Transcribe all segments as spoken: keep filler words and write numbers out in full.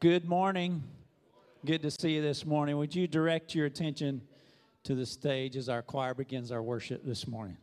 Good morning. Good to see you this morning. Would you direct your attention to the stage as our choir begins our worship this morning?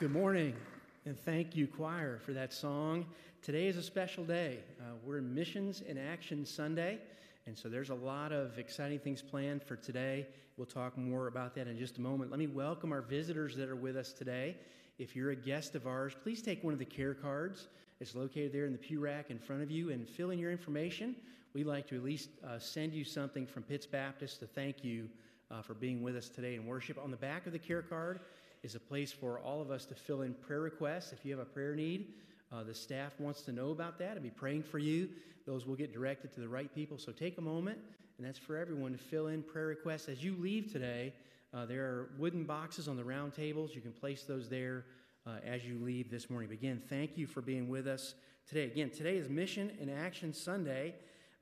Good morning, and thank you, choir, for that song. Today is a special day. Uh, we're in Missions in Action Sunday, and so there's a lot of exciting things planned for today. We'll talk more about that in just a moment. Let me welcome our visitors that are with us today. If you're a guest of ours, please take one of the care cards. It's located there in the pew rack in front of you, and fill in your information. We'd like to at least uh, send you something from Pitts Baptist to thank you uh, for being with us today in worship. On the back of the care card is a place for all of us to fill in prayer requests. If you have a prayer need, uh, the staff wants to know about that and be praying for you. Those will get directed to the right people. So take a moment, and that's for everyone to fill in prayer requests. As you leave today, uh, there are wooden boxes on the round tables. You can place those there uh, as you leave this morning. But again, thank you for being with us today. Again, today is Mission in Action Sunday.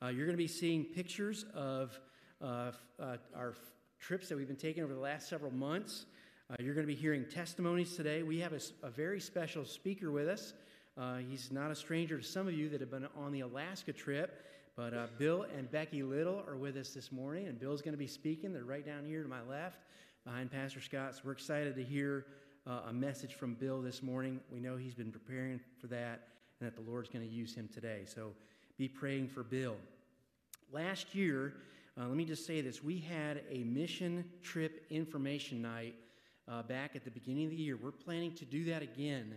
Uh, you're going to be seeing pictures of uh, uh, our trips that we've been taking over the last several months. Uh, you're going to be hearing testimonies today. We have a, a very special speaker with us. Uh, he's not a stranger to some of you that have been on the Alaska trip, but uh, Bill and Becky Little are with us this morning, and Bill's going to be speaking. They're right down here to my left behind Pastor Scott, so we're excited to hear uh, a message from Bill this morning. We know he's been preparing for that and that the Lord's going to use him today. So be praying for Bill. Last year, uh, let me just say this, we had a mission trip information night uh, back at the beginning of the year. We're planning to do that again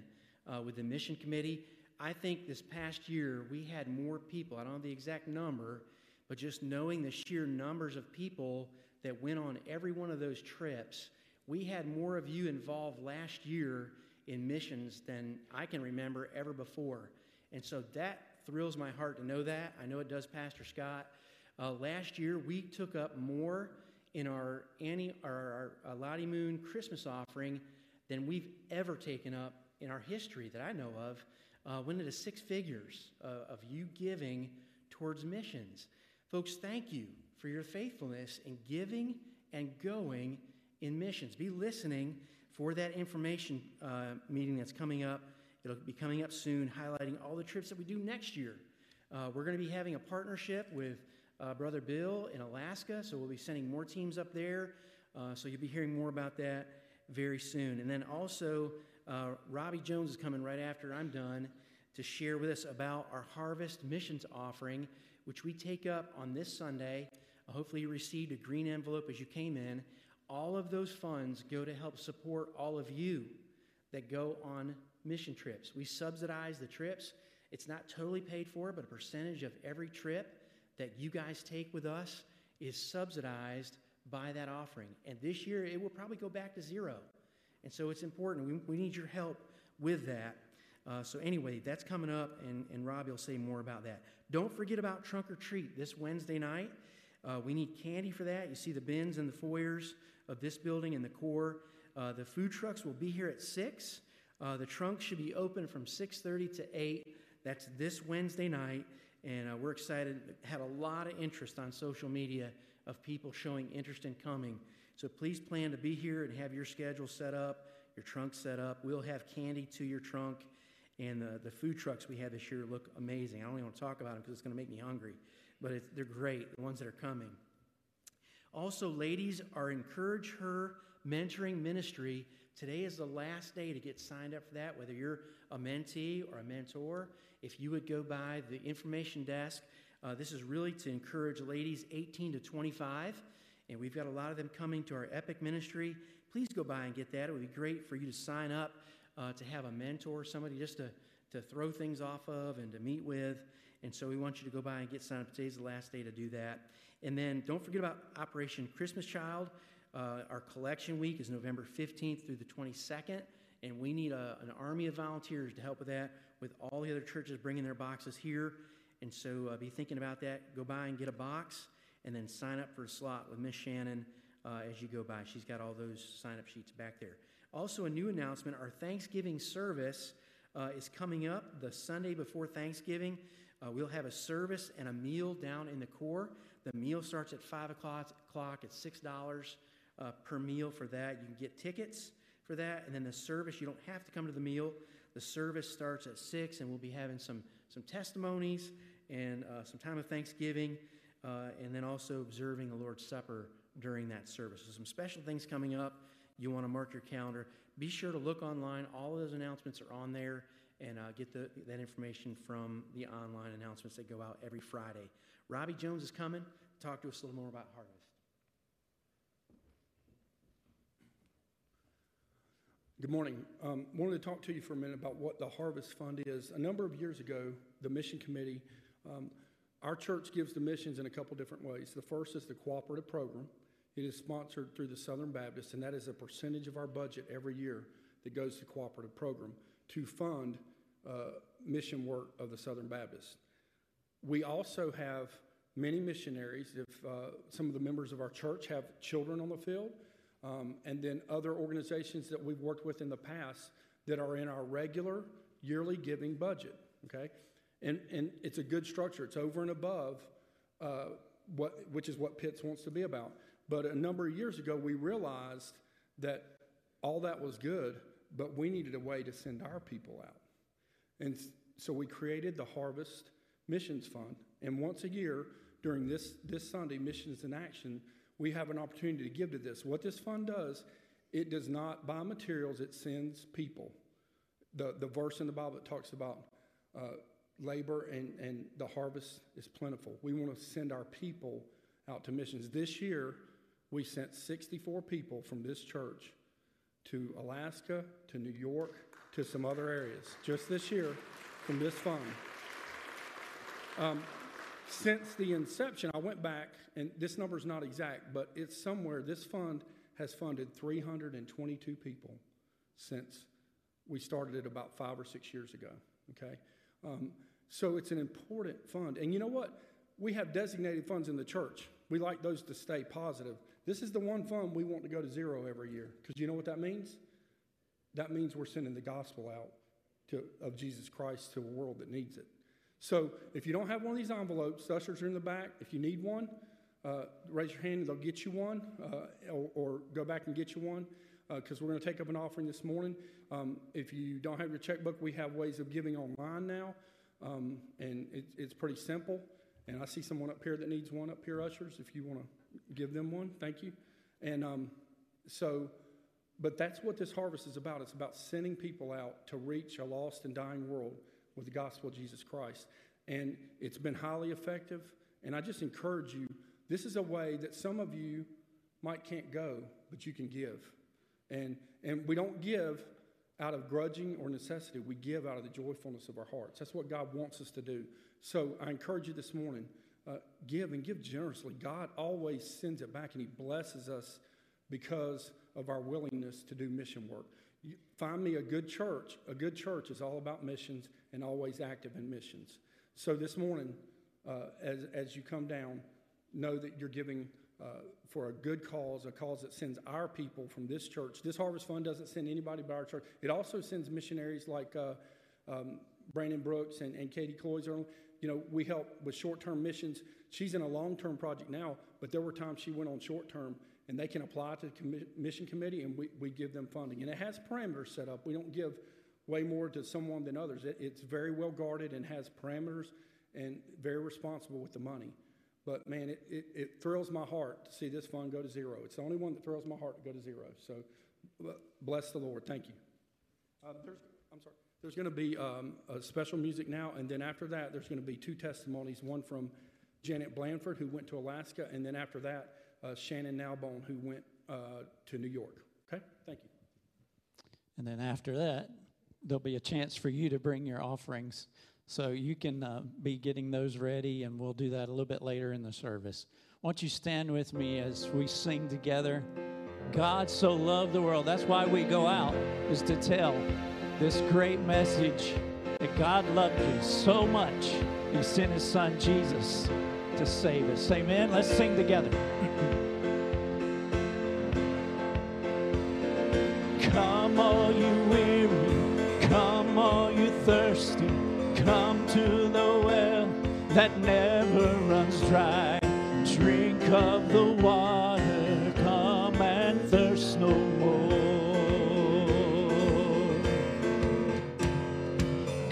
uh, with the mission committee. I think this past year we had more people, I don't know the exact number, but just knowing the sheer numbers of people that went on every one of those trips, we had more of you involved last year in missions than I can remember ever before. And so that thrills my heart to know that. I know it does Pastor Scott. Uh, last year we took up more in our, Annie, our, our Lottie Moon Christmas offering than we've ever taken up in our history that I know of. Uh, went into six figures uh, of you giving towards missions. Folks, thank you for your faithfulness in giving and going in missions. Be listening for that information uh, meeting that's coming up. It'll be coming up soon, highlighting all the trips that we do next year. Uh, we're going to be having a partnership with uh, Brother Bill in Alaska, so we'll be sending more teams up there. Uh, so you'll be hearing more about that very soon. And then also, Uh, Robbie Jones is coming right after I'm done to share with us about our Harvest Missions offering, which we take up on this Sunday. Uh, hopefully you received a green envelope as you came in. All of those funds go to help support all of you that go on mission trips. We subsidize the trips. It's not totally paid for, but a percentage of every trip that you guys take with us is subsidized by that offering. And this year it will probably go back to zero. And so it's important. We, we need your help with that. Uh, so anyway, that's coming up, and, and Robbie will say more about that. Don't forget about Trunk or Treat this Wednesday night. Uh, we need candy for that. You see the bins and the foyers of this building and the core. Uh, the food trucks will be here at six. Uh, the trunk should be open from six thirty to eight. That's this Wednesday night, and uh, we're excited. Had a lot of interest on social media of people showing interest in coming. So please plan to be here and have your schedule set up, your trunk set up. We'll have candy to your trunk, and the, the food trucks we have this year look amazing. I don't even want to talk about them because it's going to make me hungry, but it's, they're great, the ones that are coming. Also, ladies, our Encourage Her mentoring ministry. Today is the last day to get signed up for that, whether you're a mentee or a mentor. If you would go by the information desk, uh, this is really to encourage ladies eighteen to twenty-five. And we've got a lot of them coming to our Epic ministry. Please go by and get that. It would be great for you to sign up, uh, to have a mentor, somebody just to, to throw things off of and to meet with. And so we want you to go by and get signed up. Today's the last day to do that. And then don't forget about Operation Christmas Child. Uh, our collection week is November fifteenth through the twenty-second. And we need a, an army of volunteers to help with that, with all the other churches bringing their boxes here. And so uh, be thinking about that. Go by and get a box, and then sign up for a slot with Miss Shannon uh, as you go by. She's got all those sign-up sheets back there. Also, a new announcement, our Thanksgiving service uh, is coming up the Sunday before Thanksgiving. Uh, we'll have a service and a meal down in the core. The meal starts at five o'clock. It's six dollars uh, per meal for that. You can get tickets for that. And then the service, you don't have to come to the meal. The service starts at six, and we'll be having some, some testimonies and uh, some time of Thanksgiving. Uh, and then also observing the Lord's Supper during that service. So some special things coming up. You want to mark your calendar. Be sure to look online. All of those announcements are on there, and uh, get the, that information from the online announcements that go out every Friday. Robbie Jones is coming to talk to us a little more about Harvest. Good morning. Um, wanted to talk to you for a minute about what the Harvest Fund is. A number of years ago, the Mission Committee um, Our church gives to missions in a couple different ways. The first is the Cooperative Program. It is sponsored through the Southern Baptist, and that is a percentage of our budget every year that goes to Cooperative Program to fund uh, mission work of the Southern Baptist. We also have many missionaries. If uh, some of the members of our church have children on the field, um, and then other organizations that we've worked with in the past that are in our regular yearly giving budget, okay? And, and it's a good structure. It's over and above, uh, what, which is what Pitts wants to be about. But a number of years ago, we realized that all that was good, but we needed a way to send our people out. And so we created the Harvest Missions Fund. And once a year, during this, this Sunday, Missions in Action, we have an opportunity to give to this. What this fund does It does not buy materials, it sends people. The, the verse in the Bible that talks about uh, labor and, and the harvest is plentiful. We want to send our people out to missions. This year, we sent sixty-four people from this church to Alaska, to New York, to some other areas, just this year from this fund. Um, since the inception, I went back, and this number is not exact, but it's somewhere. This fund has funded three hundred twenty-two people since we started it about five or six years ago, okay? Um, so it's an important fund. And you know what? We have designated funds in the church. We like those to stay positive. This is the one fund we want to go to zero every year, because you know what that means? That means we're sending the gospel out to, of Jesus Christ to a world that needs it. So if you don't have one of these envelopes, ushers are in the back. If you need one, uh, raise your hand and they'll get you one, uh, or, or go back and get you one, because uh, we're going to take up an offering this morning. Um, if you don't have your checkbook, we have ways of giving online now, um, and it, it's pretty simple. And I see someone up here that needs one up here, ushers, if you want to give them one, thank you. And um, so, but that's what this harvest is about. It's about sending people out to reach a lost and dying world with the gospel of Jesus Christ. And it's been highly effective. And I just encourage you, this is a way that some of you might can't go, but you can give. And, and we don't give out of grudging or necessity. We give out of the joyfulness of our hearts. That's what God wants us to do. So I encourage you this morning, uh, give and give generously. God always sends it back, and he blesses us because of our willingness to do mission work. You find me a good church. A good church is all about missions and always active in missions. So this morning, uh, as, as you come down, know that you're giving Uh, for a good cause, a cause that sends our people from this church. This Harvest Fund doesn't send anybody but our church. It also sends missionaries like uh, um, Brandon Brooks and, and Katie Cloyser. You know, we help with short-term missions. She's in a long-term project now, but there were times she went on short-term, and they can apply to the commi- mission committee, and we, we give them funding. And it has parameters set up. We don't give way more to someone than others. It, it's very well guarded and has parameters and very responsible with the money. But, man, it, it, it thrills my heart to see this fund go to zero. It's the only one that thrills my heart to go to zero. So bless the Lord. Thank you. Uh, there's, I'm sorry. There's going to be um, a special music now, and then after that there's going to be two testimonies, one from Janet Blanford, who went to Alaska, and then after that uh, Shannon Nalbone, who went uh, to New York. Okay? Thank you. And then after that, there'll be a chance for you to bring your offerings. So you can uh, be getting those ready, and we'll do that a little bit later in the service. Won't you stand with me as we sing together? God so loved the world. That's why we go out, is to tell this great message that God loved you so much, he sent his son Jesus to save us. Amen. Let's sing together. Come all you weary, come all you thirsty, come to the well that never runs dry. Drink of the water, come and thirst no more.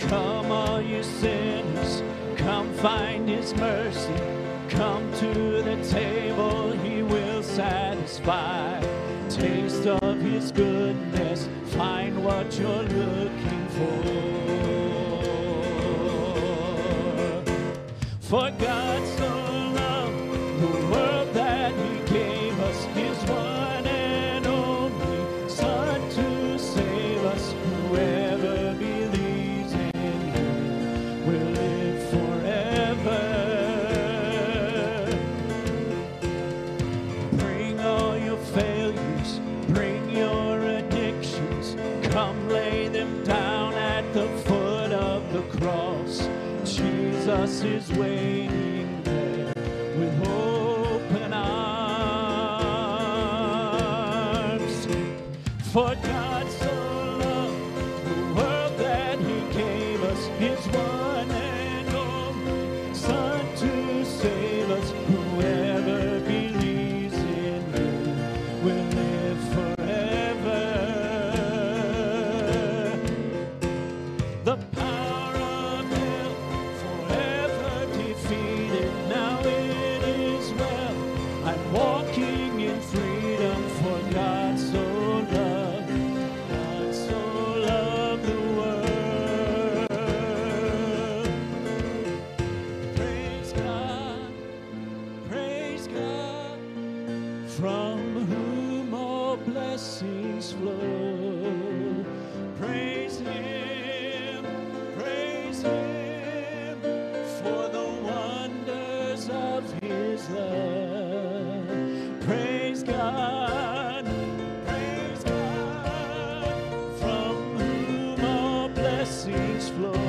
Come all you sinners, come find his mercy. Come to the table, he will satisfy. Taste of his goodness, find what you're looking for. For God so loved the world that he gave us his one and only Son to save us. Whoever believes in him will live forever. Bring all your failures, bring your addictions, come lay them down at the foot of the cross. Jesus is waiting there with open arms. For God so loved the world that he gave us his one and only Son to save us. Whoever believes in him will live forever. The power of hell forever defeated, now it is well, I'm walking in freedom, for God so loved. from whom all blessings flow. Praise Him, praise Him, for the wonders of His love. Praise God, praise God, from whom all blessings flow.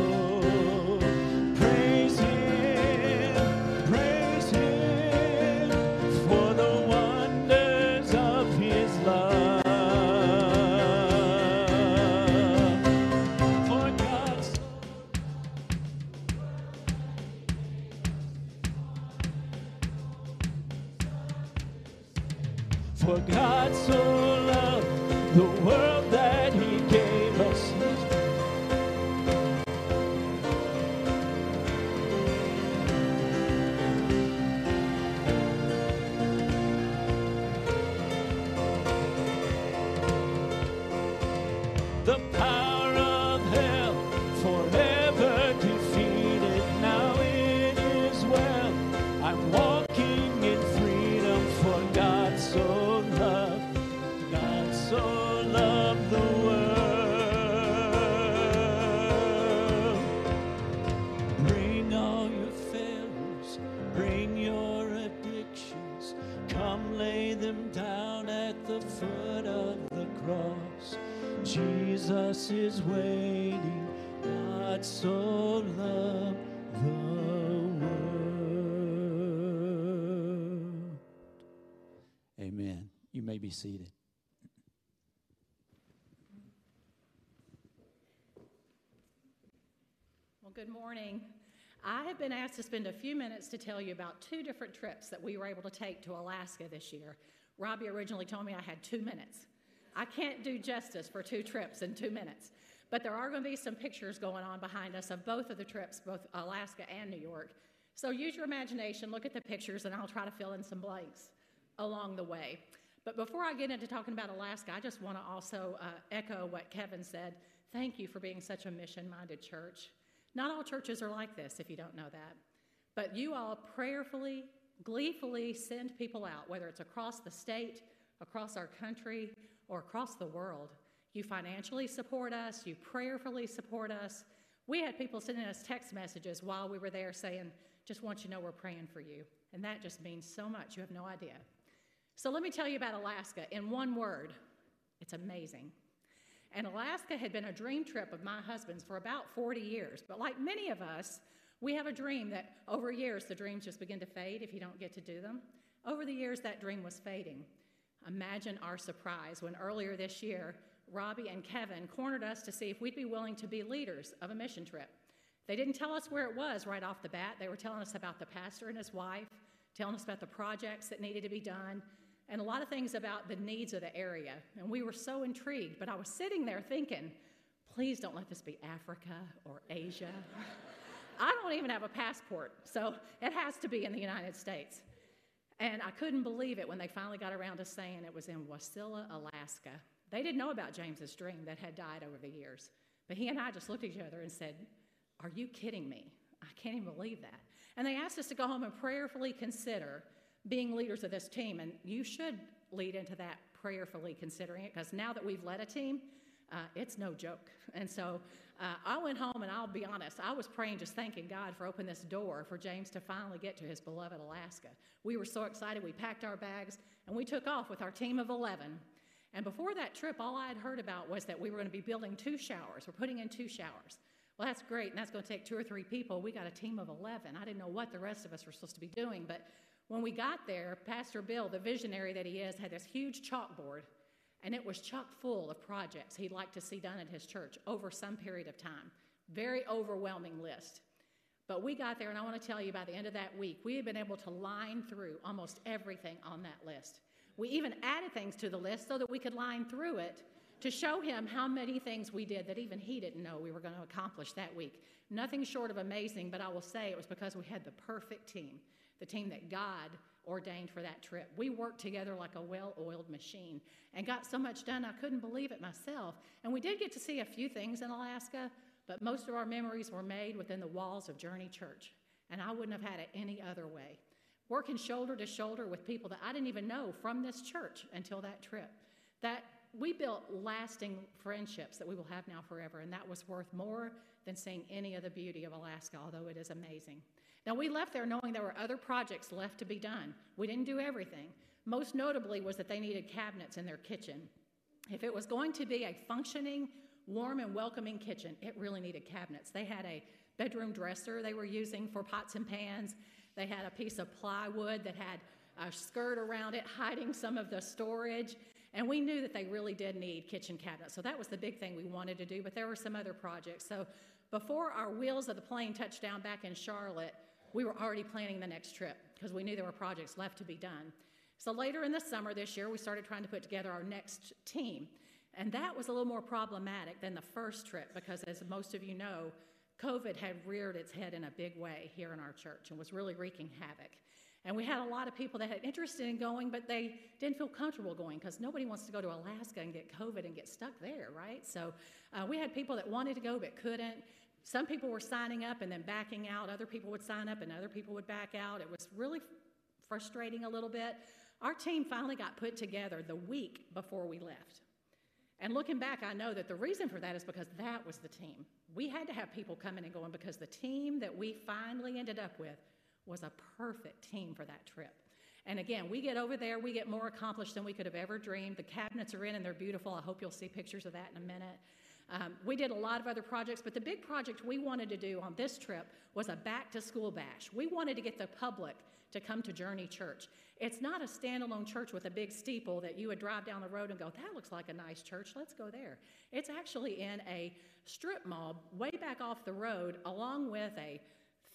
Is waiting, God so loved the world. Amen. You may be seated. Well, good morning. I have been asked to spend a few minutes to tell you about two different trips that we were able to take to Alaska this year. Robbie originally told me I had two minutes. I can't do justice for two trips in two minutes, but there are going to be some pictures going on behind us of both of the trips, both Alaska and New York. So use your imagination, look at the pictures, and I'll try to fill in some blanks along the way. But before I get into talking about Alaska, I just want to also uh, echo what Kevin said. Thank you for being such a mission-minded church. Not all churches are like this, if you don't know that. But you all prayerfully, gleefully send people out, whether it's across the state, across our country, or across the world. You financially support us, you prayerfully support us. We had people sending us text messages while we were there saying, just want you to know we're praying for you. And that just means so much, you have no idea. So let me tell you about Alaska in one word. It's amazing. And Alaska had been a dream trip of my husband's for about forty years. But like many of us, we have a dream that over years, the dreams just begin to fade if you don't get to do them. Over the years, that dream was fading. Imagine our surprise when earlier this year, Robbie and Kevin cornered us to see if we'd be willing to be leaders of a mission trip. They didn't tell us where it was right off the bat. They were telling us about the pastor and his wife, telling us about the projects that needed to be done, and a lot of things about the needs of the area. And we were so intrigued, but I was sitting there thinking, please don't let this be Africa or Asia. I don't even have a passport, so it has to be in the United States. And I couldn't believe it when they finally got around to saying it was in Wasilla, Alaska. They didn't know about James's dream that had died over the years. But he and I just looked at each other and said, are you kidding me? I can't even believe that. And they asked us to go home and prayerfully consider being leaders of this team. And you should lead into that prayerfully considering it, because now that we've led a team, uh, it's no joke. And so uh, I went home, and I'll be honest, I was praying, just thanking God for opening this door for James to finally get to his beloved Alaska. We were so excited. We packed our bags, and we took off with our team of eleven. And before that trip, all I had heard about was that we were going to be building two showers. We're putting in two showers. Well, that's great, and that's going to take two or three people. We got a team of eleven. I didn't know what the rest of us were supposed to be doing. But when we got there, Pastor Bill, the visionary that he is, had this huge chalkboard. And it was chock full of projects he'd like to see done at his church over some period of time. Very overwhelming list. But we got there, and I want to tell you, by the end of that week, we had been able to line through almost everything on that list. We even added things to the list so that we could line through it to show him how many things we did that even he didn't know we were going to accomplish that week. Nothing short of amazing, but I will say it was because we had the perfect team, the team that God ordained for that trip. We worked together like a well-oiled machine and got so much done I couldn't believe it myself. And we did get to see a few things in Alaska, but most of our memories were made within the walls of Journey Church, and I wouldn't have had it any other way. working shoulder to shoulder with people that I didn't even know from this church until that trip. That we built lasting friendships that we will have now forever, and that was worth more than seeing any of the beauty of Alaska, although it is amazing. Now, we left there knowing there were other projects left to be done. We didn't do everything. Most notably was that they needed cabinets in their kitchen. If it was going to be a functioning, warm and welcoming kitchen, it really needed cabinets. They had a bedroom dresser they were using for pots and pans. They had a piece of plywood that had a skirt around it hiding some of the storage. And we knew that they really did need kitchen cabinets. So that was the big thing we wanted to do, but there were some other projects. So before our wheels of the plane touched down back in Charlotte, we were already planning the next trip because we knew there were projects left to be done. So later in the summer this year, we started trying to put together our next team. And that was a little more problematic than the first trip because, as most of you know, COVID had reared its head in a big way here in our church and was really wreaking havoc. And we had a lot of people that had interest in going, but they didn't feel comfortable going because nobody wants to go to Alaska and get COVID and get stuck there, right? So uh, we had people that wanted to go but couldn't. Some people were signing up and then backing out. Other people would sign up and other people would back out. It was really frustrating a little bit. Our team finally got put together the week before we left. And looking back, I know that the reason for that is because that was the team. We had to have people coming and going because the team that we finally ended up with was a perfect team for that trip. And again, we get over there, we get more accomplished than we could have ever dreamed. The cabinets are in and they're beautiful. I hope you'll see pictures of that in a minute. Um, we did a lot of other projects, but the big project we wanted to do on this trip was a back-to-school bash. We wanted to get the public to come to Journey Church. It's not a standalone church with a big steeple that you would drive down the road and go, that looks like a nice church, let's go there. It's actually in a strip mall way back off the road along with a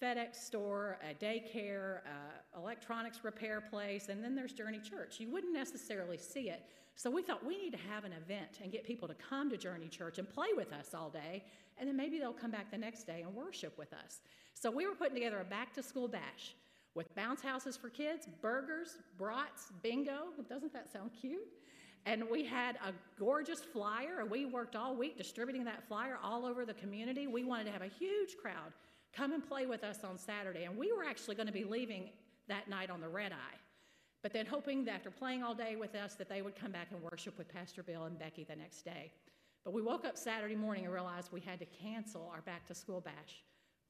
FedEx store, a daycare, uh, electronics repair place, and then there's Journey Church. You wouldn't necessarily see it. So we thought we need to have an event and get people to come to Journey Church and play with us all day, and then maybe they'll come back the next day and worship with us. So we were putting together a back-to-school bash with bounce houses for kids, burgers, brats, bingo. Doesn't that sound cute? And we had a gorgeous flyer, and we worked all week distributing that flyer all over the community. We wanted to have a huge crowd come and play with us on Saturday. And we were actually going to be leaving that night on the red eye, but then hoping that after playing all day with us that they would come back and worship with Pastor Bill and Becky the next day. But we woke up Saturday morning and realized we had to cancel our back-to-school bash.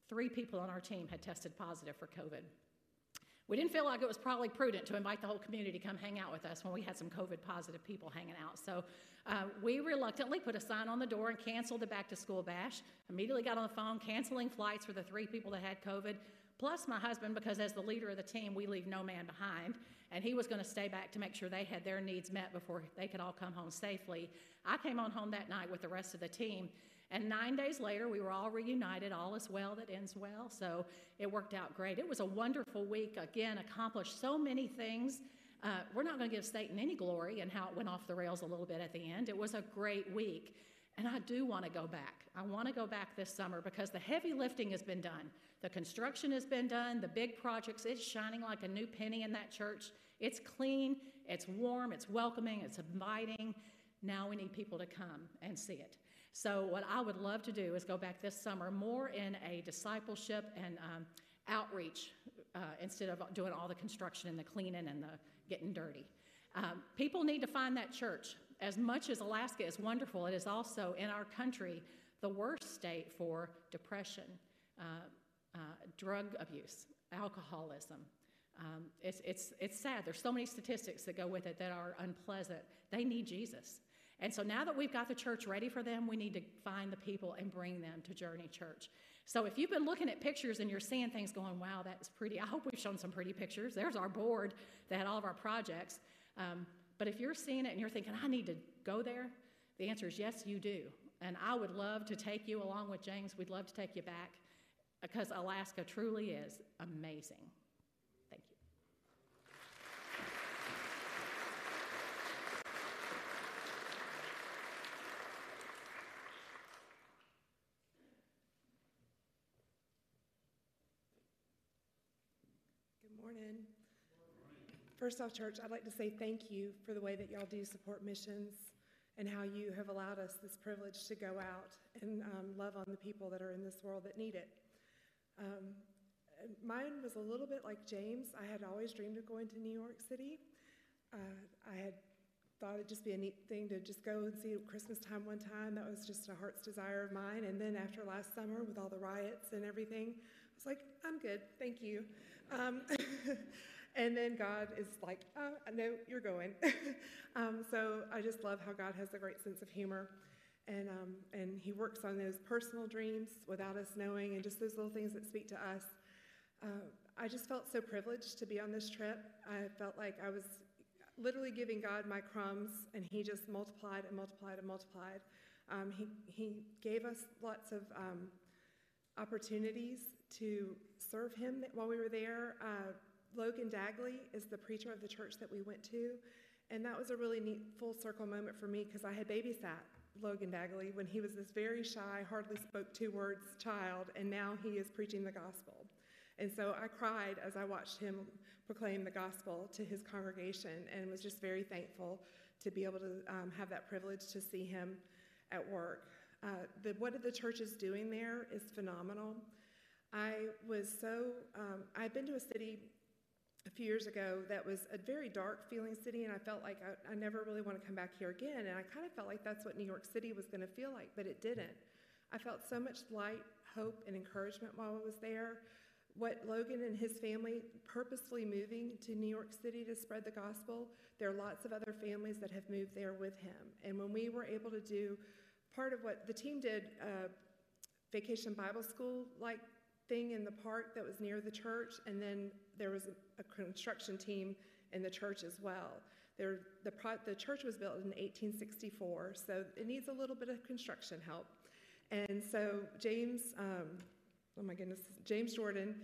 Three people on our team had tested positive for COVID. We didn't feel like it was probably prudent to invite the whole community to come hang out with us when we had some COVID-positive people hanging out. So uh, we reluctantly put a sign on the door and canceled the back-to-school bash, immediately got on the phone, canceling flights for the three people that had COVID, plus my husband, because as the leader of the team, we leave no man behind, and he was going to stay back to make sure they had their needs met before they could all come home safely. I came on home that night with the rest of the team. And nine days later, we were all reunited. All is well that ends well. So it worked out great. It was a wonderful week. Again, accomplished so many things. Uh, we're not going to give Satan any glory in how it went off the rails a little bit at the end. It was a great week. And I do want to go back. I want to go back this summer because the heavy lifting has been done. The construction has been done. The big projects, it's shining like a new penny in that church. It's clean. It's warm. It's welcoming. It's inviting. Now we need people to come and see it. So what I would love to do is go back this summer more in a discipleship and um, outreach uh, instead of doing all the construction and the cleaning and the getting dirty. Um, people need to find that church. As much as Alaska is wonderful, it is also in our country the worst state for depression, uh, uh, drug abuse, alcoholism. Um, it's, it's, it's sad. There's so many statistics that go with it that are unpleasant. They need Jesus. And so now that we've got the church ready for them, we need to find the people and bring them to Journey Church. So if you've been looking at pictures and you're seeing things going, wow, that's pretty. I hope we've shown some pretty pictures. There's our board that had all of our projects. Um, but if you're seeing it and you're thinking, I need to go there, the answer is yes, you do. And I would love to take you along with James. We'd love to take you back because Alaska truly is amazing. Morning. First off, church, I'd like to say thank you for the way that y'all do support missions and how you have allowed us this privilege to go out and um, love on the people that are in this world that need it. Um, mine was a little bit like James. I had always dreamed of going to New York City. Uh, I had thought it'd just be a neat thing to just go and see Christmas time one time. That was just a heart's desire of mine. And then after last summer with all the riots and everything, I was like, I'm good, thank you. Um, and then God is like, oh, no, you're going. um, so I just love how God has a great sense of humor. And um, and he works on those personal dreams without us knowing, and just those little things that speak to us. Uh, I just felt so privileged to be on this trip. I felt like I was literally giving God my crumbs, and he just multiplied and multiplied and multiplied. Um, he, he gave us lots of um, opportunities to serve him while we were there. Uh, Logan Dagley is the preacher of the church that we went to, and that was a really neat full circle moment for me, because I had babysat Logan Dagley when he was this very shy, hardly spoke two words child, and now he is preaching the gospel. And so I cried as I watched him proclaim the gospel to his congregation, and was just very thankful to be able to um, have that privilege to see him at work. Uh, the, what the church is doing there is phenomenal. I was so, um, I've been to a city a few years ago that was a very dark feeling city, and I felt like I, I never really want to come back here again, and I kind of felt like that's what New York City was going to feel like, but it didn't. I felt so much light, hope, and encouragement while I was there. What Logan and his family purposefully moving to New York City to spread the gospel, there are lots of other families that have moved there with him. And when we were able to do part of what the team did, uh, Vacation Bible School like thing in the park that was near the church, and then there was a, a construction team in the church as well. There, the, pro, the church was built in eighteen sixty-four, so it needs a little bit of construction help. And so James... Um, Oh my goodness, James Jordan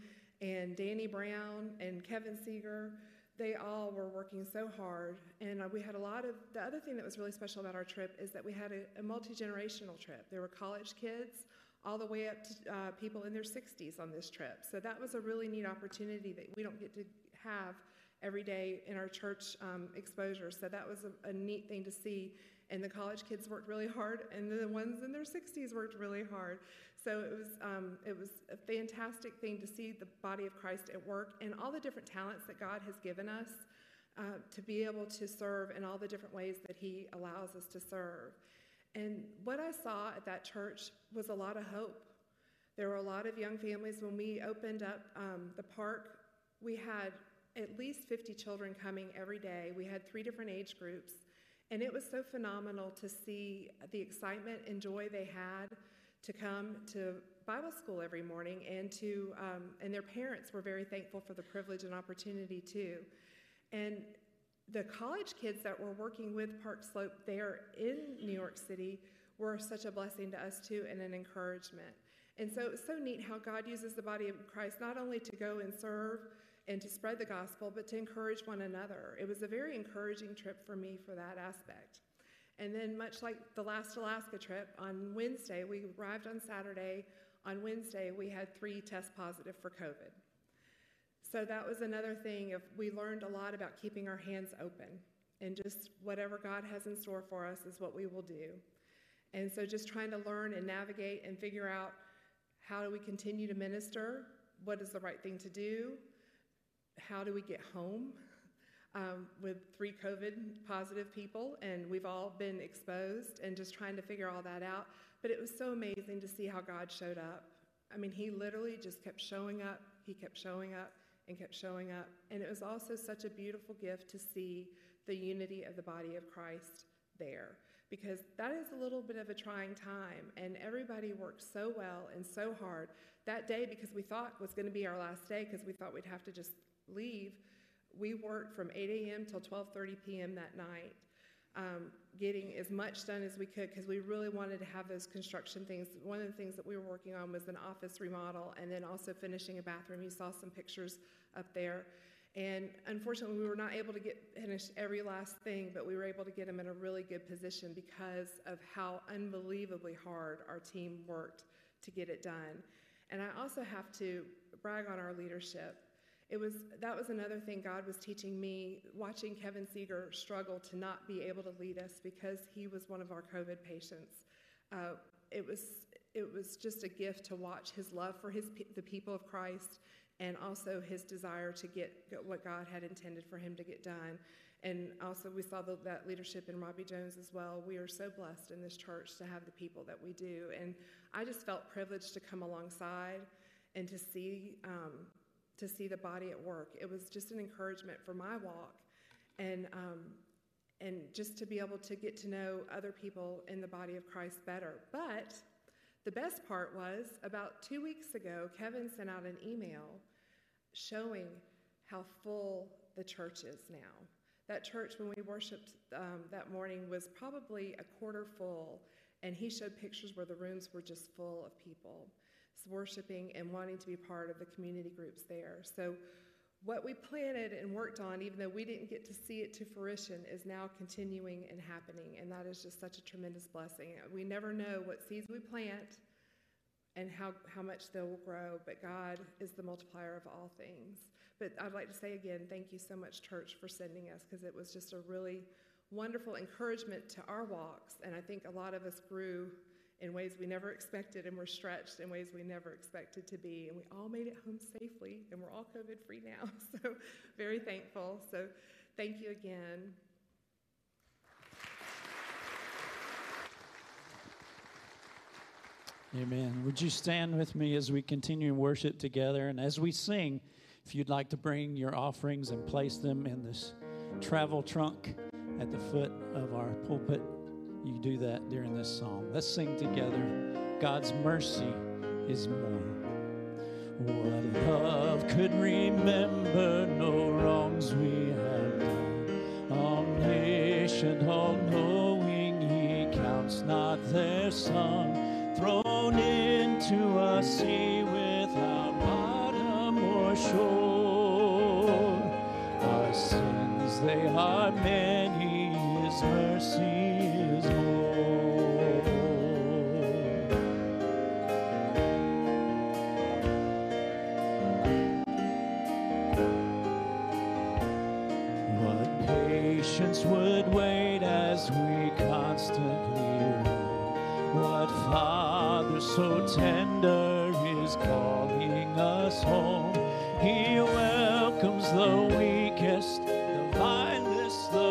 and Danny Brown and Kevin Seeger, they all were working so hard. And we had a lot of, the other thing that was really special about our trip is that we had a, a multi-generational trip. There were college kids all the way up to uh, people in their sixties on this trip. So that was a really neat opportunity that we don't get to have every day in our church um, exposure. So that was a, a neat thing to see. And the college kids worked really hard, and the ones in their sixties worked really hard. So it was um, it was a fantastic thing to see the body of Christ at work, and all the different talents that God has given us uh, to be able to serve in all the different ways that he allows us to serve. And what I saw at that church was a lot of hope. There were a lot of young families. When we opened up um, the park, we had at least fifty children coming every day. We had three different age groups. And it was so phenomenal to see the excitement and joy they had to come to Bible school every morning, and to um, and their parents were very thankful for the privilege and opportunity too. And the college kids that were working with Park Slope there in New York City were such a blessing to us too, and an encouragement. And so it's so neat how God uses the body of Christ not only to go and serve and to spread the gospel, but to encourage one another. It was a very encouraging trip for me for that aspect. And then much like the last Alaska trip, on Wednesday, we arrived on Saturday. On Wednesday, we had three tests positive for COVID. So that was another thing. Of, we learned a lot about keeping our hands open, and just whatever God has in store for us is what we will do. And so just trying to learn and navigate and figure out, how do we continue to minister? What is the right thing to do? How do we get home um, with three COVID positive people? And we've all been exposed, and just trying to figure all that out. But it was so amazing to see how God showed up. I mean, he literally just kept showing up. He kept showing up and kept showing up. And it was also such a beautiful gift to see the unity of the body of Christ there, because that is a little bit of a trying time, and everybody worked so well and so hard that day, because we thought was going to be our last day, because we thought we'd have to just leave. We worked from eight a.m. till twelve thirty p.m. that night, um, getting as much done as we could, because we really wanted to have those construction things. One of the things that we were working on was an office remodel, and then also finishing a bathroom. You saw some pictures up there. And unfortunately, we were not able to get finish every last thing, but we were able to get them in a really good position because of how unbelievably hard our team worked to get it done. And I also have to brag on our leadership. It was that was another thing God was teaching me, watching Kevin Seeger struggle to not be able to lead us, because he was one of our COVID patients. Uh, it was it was just a gift to watch his love for his the people of Christ, and also his desire to get what God had intended for him to get done. And also we saw the, that leadership in Robbie Jones as well. We are so blessed in this church to have the people that we do. And I just felt privileged to come alongside and to see um, to see the body at work. It was just an encouragement for my walk, and um, and just to be able to get to know other people in the body of Christ better. But the best part was, about two weeks ago, Kevin sent out an email showing how full the church is now. That church, when we worshiped um, that morning, was probably a quarter full, and he showed pictures where the rooms were just full of people worshiping and wanting to be part of the community groups there. So what we planted and worked on, even though we didn't get to see it to fruition, is now continuing and happening, and that is just such a tremendous blessing. We never know what seeds we plant and how, how much they will grow, but God is the multiplier of all things. But I'd like to say again, thank you so much, church, for sending us, because it was just a really wonderful encouragement to our walks, and I think a lot of us grew in ways we never expected, and we're stretched in ways we never expected to be, and we all made it home safely, and we're all COVID-free now, so very thankful. So thank you again. Amen. Would you stand with me as we continue worship together, and as we sing, if you'd like to bring your offerings and place them in this travel trunk at the foot of our pulpit, you do that during this song. Let's sing together. God's mercy is more. What love could remember no wrongs we have done. Omniscient, all-knowing, he counts not their son. Thrown into a sea without bottom or shore. Our sins, they are many, his mercy is more. What patience would wait as we constantly wait. What Father so tender is calling us home. He welcomes the weakest, the vilest, the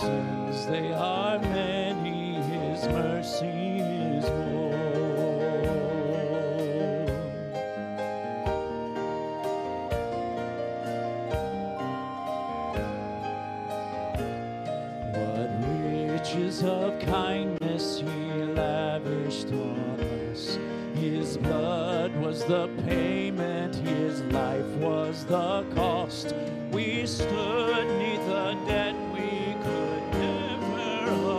sins, they are many, his mercy is more. What riches of kindness he lavished on us. His blood was the payment, his life was the cost. We stood neath the debt we could never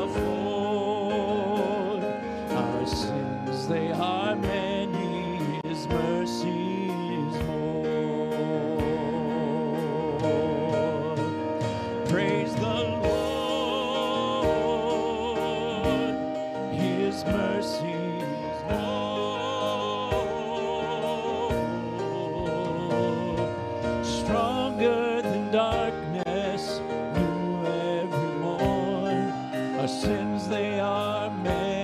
afford. Our sins, they are many, his mercy is more. Praise the Lord, his mercy is more. Stronger than darkness, our sins, they are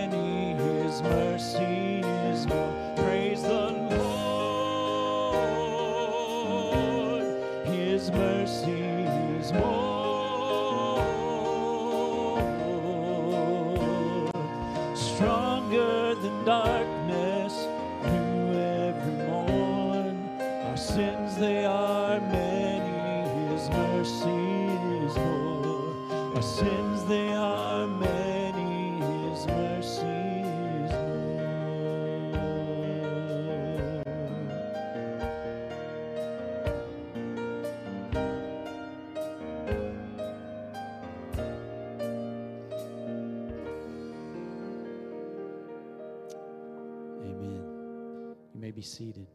many, his mercy is more. Praise the Lord, his mercy is more. Stronger than darkness, new every morn. Our sins, they are many, his mercy is more. Our sins, they are many, his mercy is more. Amen. You may be seated.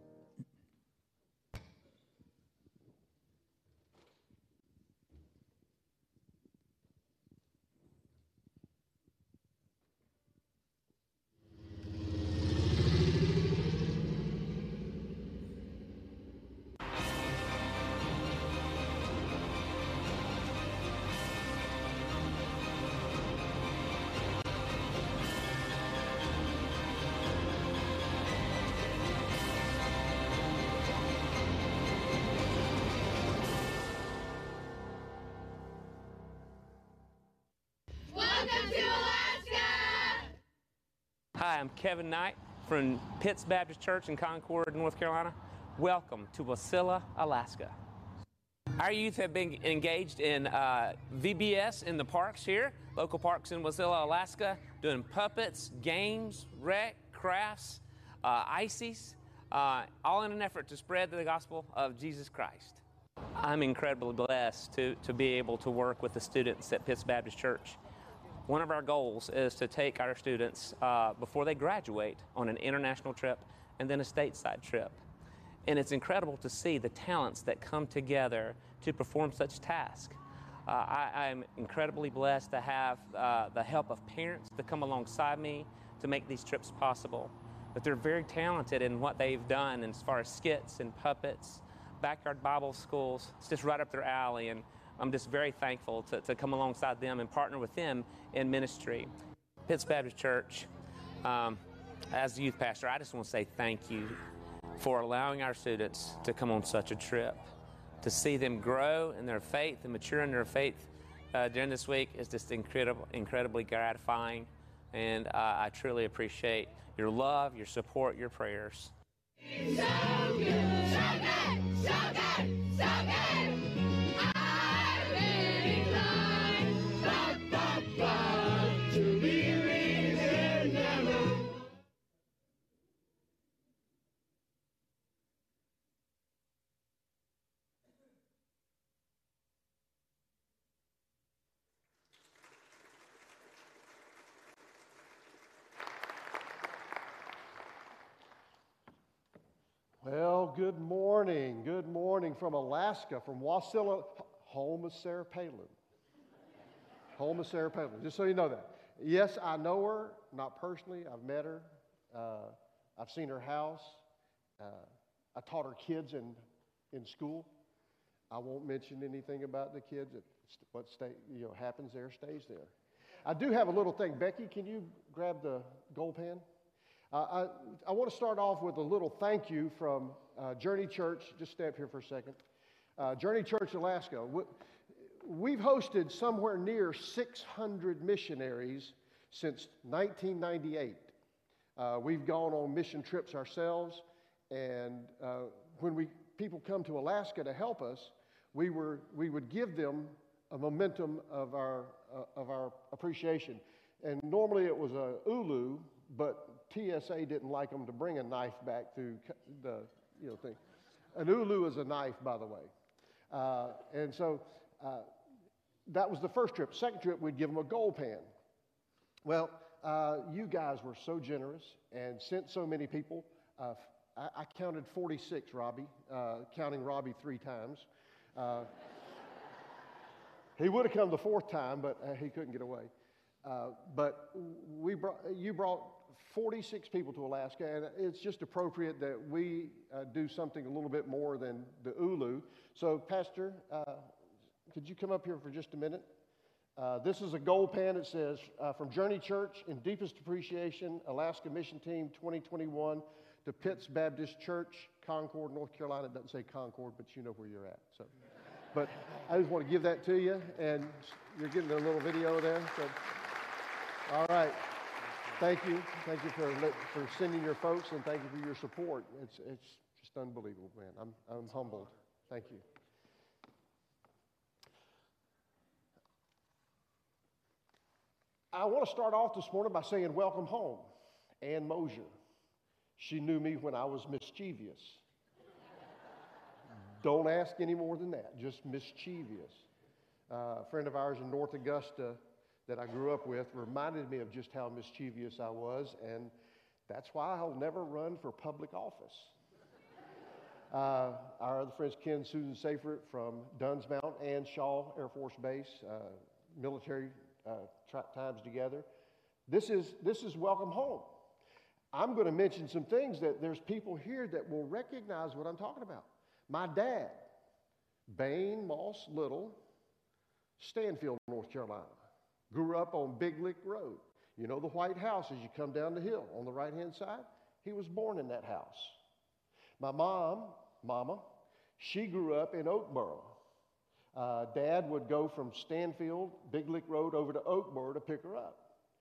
Hi, I'm Kevin Knight from Pitts Baptist Church in Concord, North Carolina. Welcome to Wasilla, Alaska. Our youth have been engaged in uh, V B S in the parks here, local parks in Wasilla, Alaska, doing puppets, games, rec, crafts, uh, ices, uh, all in an effort to spread the gospel of Jesus Christ. I'm incredibly blessed to, to be able to work with the students at Pitts Baptist Church. One of our goals is to take our students uh, before they graduate on an international trip and then a stateside trip. And it's incredible to see the talents that come together to perform such tasks. Uh, I, I'm incredibly blessed to have uh, the help of parents to come alongside me to make these trips possible. But they're very talented in what they've done as far as skits and puppets, backyard Bible schools. It's just right up their alley. And I'm just very thankful to, to come alongside them and partner with them in ministry. Pitts Baptist Church, um, as the youth pastor, I just want to say thank you for allowing our students to come on such a trip. To see them grow in their faith and mature in their faith uh, during this week is just incredible, incredibly gratifying. And uh, I truly appreciate your love, your support, your prayers. So good, so good, so good, so good. Well, good morning. Good morning from Alaska, from Wasilla, home of Sarah Palin. Home of Sarah Palin, just so you know that. Yes, I know her, not personally. I've met her. Uh, I've seen her house. Uh, I taught her kids in, in school. I won't mention anything about the kids. It's what stay, you know, happens there stays there. I do have a little thing. Becky, can you grab the gold pen? Uh, I, I want to start off with a little thank you from uh, Journey Church. Just stay up here for a second. Uh, Journey Church, Alaska. We, we've hosted somewhere near six hundred missionaries since nineteen ninety-eight. Uh, we've gone on mission trips ourselves, and uh, when we people come to Alaska to help us, we were we would give them a momentum of our uh, of our appreciation. And normally it was a ulu, but T S A didn't like them to bring a knife back through the, you know, thing. An ulu is a knife, by the way. Uh, and so uh, that was the first trip. Second trip, we'd give them a gold pan. Well, uh, you guys were so generous and sent so many people. Uh, I, I counted forty-six, Robbie, uh, counting Robbie three times. Uh, he would have come the fourth time, but uh, he couldn't get away. Uh, but we brought, you brought forty-six people to Alaska, and it's just appropriate that we uh, do something a little bit more than the ulu. So, Pastor, uh, could you come up here for just a minute? Uh, this is a gold pan. It says, uh, from Journey Church, in deepest appreciation, Alaska Mission Team twenty twenty-one to Pitts Baptist Church, Concord, North Carolina. It doesn't say Concord, but you know where you're at. So, but I just want to give that to you, and you're getting a little video there. So, all right. Thank you. Thank you for for sending your folks, and thank you for your support. It's it's just unbelievable, man. I'm I'm humbled. Thank you. I want to start off this morning by saying welcome home, Ann Mosier. She knew me when I was mischievous. Don't ask any more than that, just mischievous. Uh, a friend of ours in North Augusta that I grew up with reminded me of just how mischievous I was, and that's why I'll never run for public office. uh, our other friends, Ken, Susan Seifert from Duns Mountain and Shaw Air Force Base, uh, military uh, tra- times together. This is this is welcome home. I'm going to mention some things that there's people here that will recognize what I'm talking about. My dad, Bain Moss Little, Stanfield, North Carolina. Grew up on Big Lick Road. You know the White House as you come down the hill on the right-hand side? He was born in that house. My mom, Mama, she grew up in Oakboro. Uh, Dad would go from Stanfield, Big Lick Road, over to Oakboro to pick her up.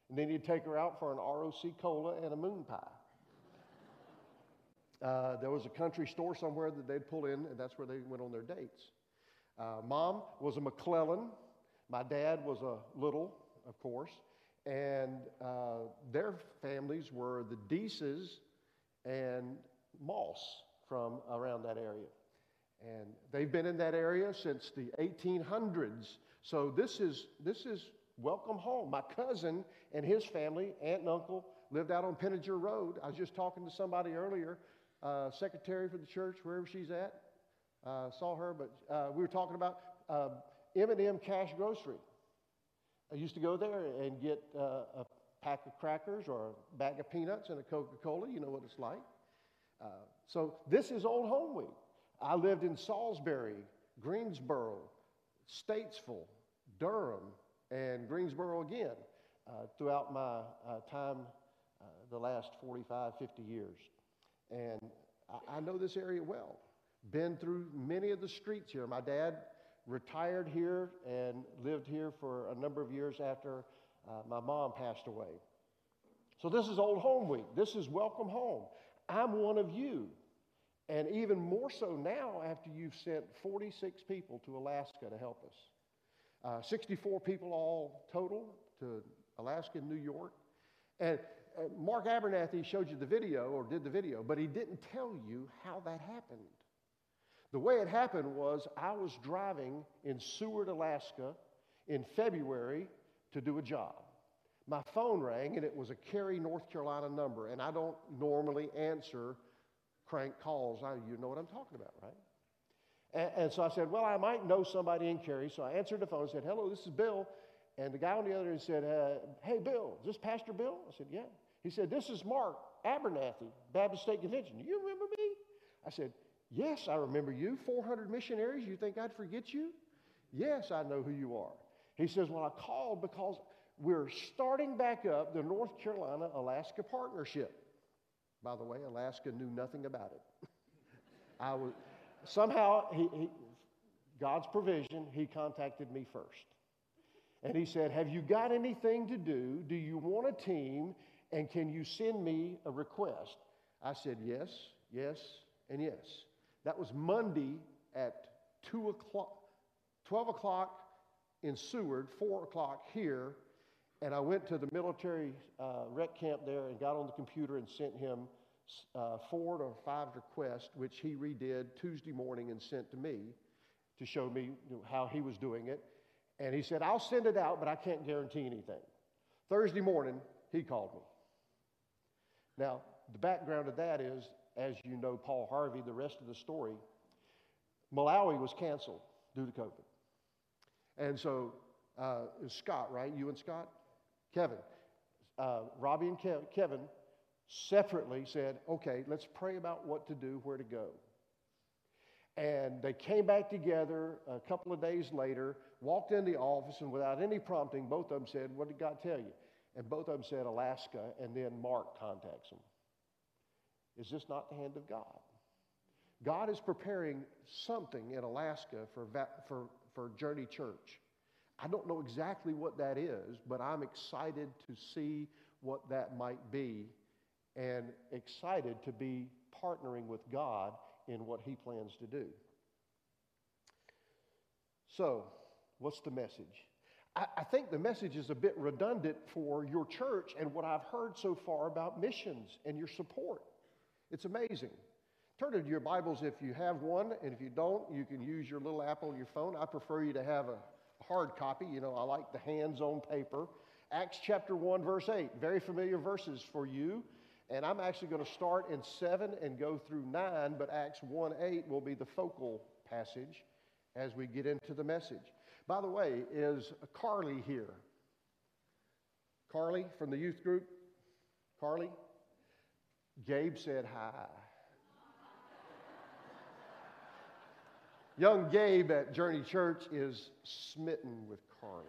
And then he'd take her out for an R O C cola and a moon pie. Uh, there was a country store somewhere that they'd pull in, and that's where they went on their dates. Uh, Mom was a McClellan. My dad was a Little, of course. And uh, their families were the Deases and Moss from around that area. And they've been in that area since the eighteen hundreds. So this is, this is welcome home. My cousin and his family, aunt and uncle, lived out on Penninger Road. I was just talking to somebody earlier, uh, secretary for the church, wherever she's at. Uh, saw her, but uh, we were talking about uh, M and M Cash Grocery. I used to go there and get uh, a pack of crackers or a bag of peanuts and a Coca-Cola. You know what it's like. Uh, so this is Old Home Week. I lived in Salisbury, Greensboro, Statesville, Durham, and Greensboro again uh, throughout my uh, time uh, the last forty-five, fifty years. And I, I know this area well. Been through many of the streets here. My dad retired here and lived here for a number of years after uh, my mom passed away. So this is Old Home Week. This is welcome home. I'm one of you. And even more so now after you've sent forty-six people to Alaska to help us. Uh, sixty-four people all total to Alaska and New York. And uh, Mark Abernathy showed you the video, or did the video, but he didn't tell you how that happened. The way it happened was I was driving in Seward, Alaska in February to do a job. My phone rang, and it was a Cary, North Carolina number, and I don't normally answer crank calls. I, you know what I'm talking about, right? And, and so I said, well, I might know somebody in Cary, so I answered the phone and said, hello, this is Bill. And the guy on the other end said, uh, hey, Bill, is this Pastor Bill? I said, yeah. He said, this is Mark Abernathy, Baptist State Convention. Do you remember me? I said, yes, I remember you, four hundred missionaries. You think I'd forget you? Yes, I know who you are. He says, well, I called because we're starting back up the North Carolina-Alaska partnership. By the way, Alaska knew nothing about it. I was, somehow, he, he, God's provision, he contacted me first. And he said, have you got anything to do? Do you want a team? And can you send me a request? I said, yes, yes, and yes. That was Monday at two o'clock, twelve o'clock in Seward, four o'clock here, and I went to the military uh, rec camp there and got on the computer and sent him uh, four or five requests, which he redid Tuesday morning and sent to me to show me how he was doing it. And he said, I'll send it out, but I can't guarantee anything. Thursday morning, he called me. Now, the background of that is, as you know, Paul Harvey, the rest of the story, Malawi was canceled due to COVID. And so uh, it was Scott, right? You and Scott? Kevin. Uh, Robbie and Kev- Kevin separately said, okay, let's pray about what to do, where to go. And they came back together a couple of days later, walked in the office, and without any prompting, both of them said, what did God tell you? And both of them said Alaska, and then Mark contacts them. Is this not the hand of God? God is preparing something in Alaska for, for, for Journey Church. I don't know exactly what that is, but I'm excited to see what that might be and excited to be partnering with God in what he plans to do. So, what's the message? I, I think the message is a bit redundant for your church and what I've heard so far about missions and your support. It's amazing. Turn to your Bibles if you have one, and if you don't, you can use your little app on your phone. I prefer you to have a hard copy. You know, I like the hands-on paper. Acts chapter one, verse eight, very familiar verses for you. And I'm actually going to start in seven and go through nine, but Acts one eight will be the focal passage as we get into the message. By the way, is Carly here? Carly from the youth group? Carly? Gabe said hi. Young Gabe at Journey Church is smitten with Carly.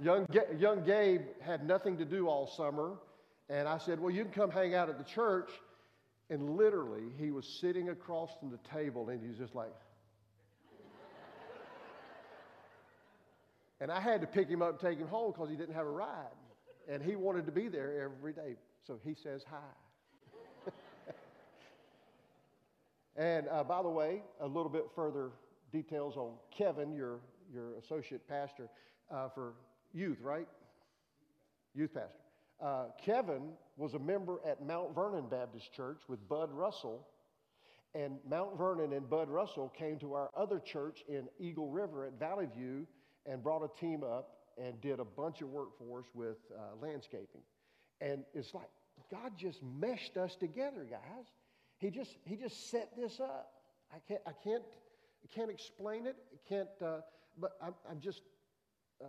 young, Ga- young Gabe had nothing to do all summer, and I said, well, you can come hang out at the church. And literally, he was sitting across from the table, and he was just like, And I had to pick him up and take him home because he didn't have a ride. And he wanted to be there every day. So he says hi. And uh, by the way, a little bit further details on Kevin, your, your associate pastor uh, for youth, right? Youth pastor. Uh, Kevin was a member at Mount Vernon Baptist Church with Bud Russell. And Mount Vernon and Bud Russell came to our other church in Eagle River at Valley View and brought a team up and did a bunch of work for us with uh, landscaping. And it's like God just meshed us together, guys. He just he just set this up. I can't I can't I can't explain it. I can't. Uh, but I'm I'm just uh,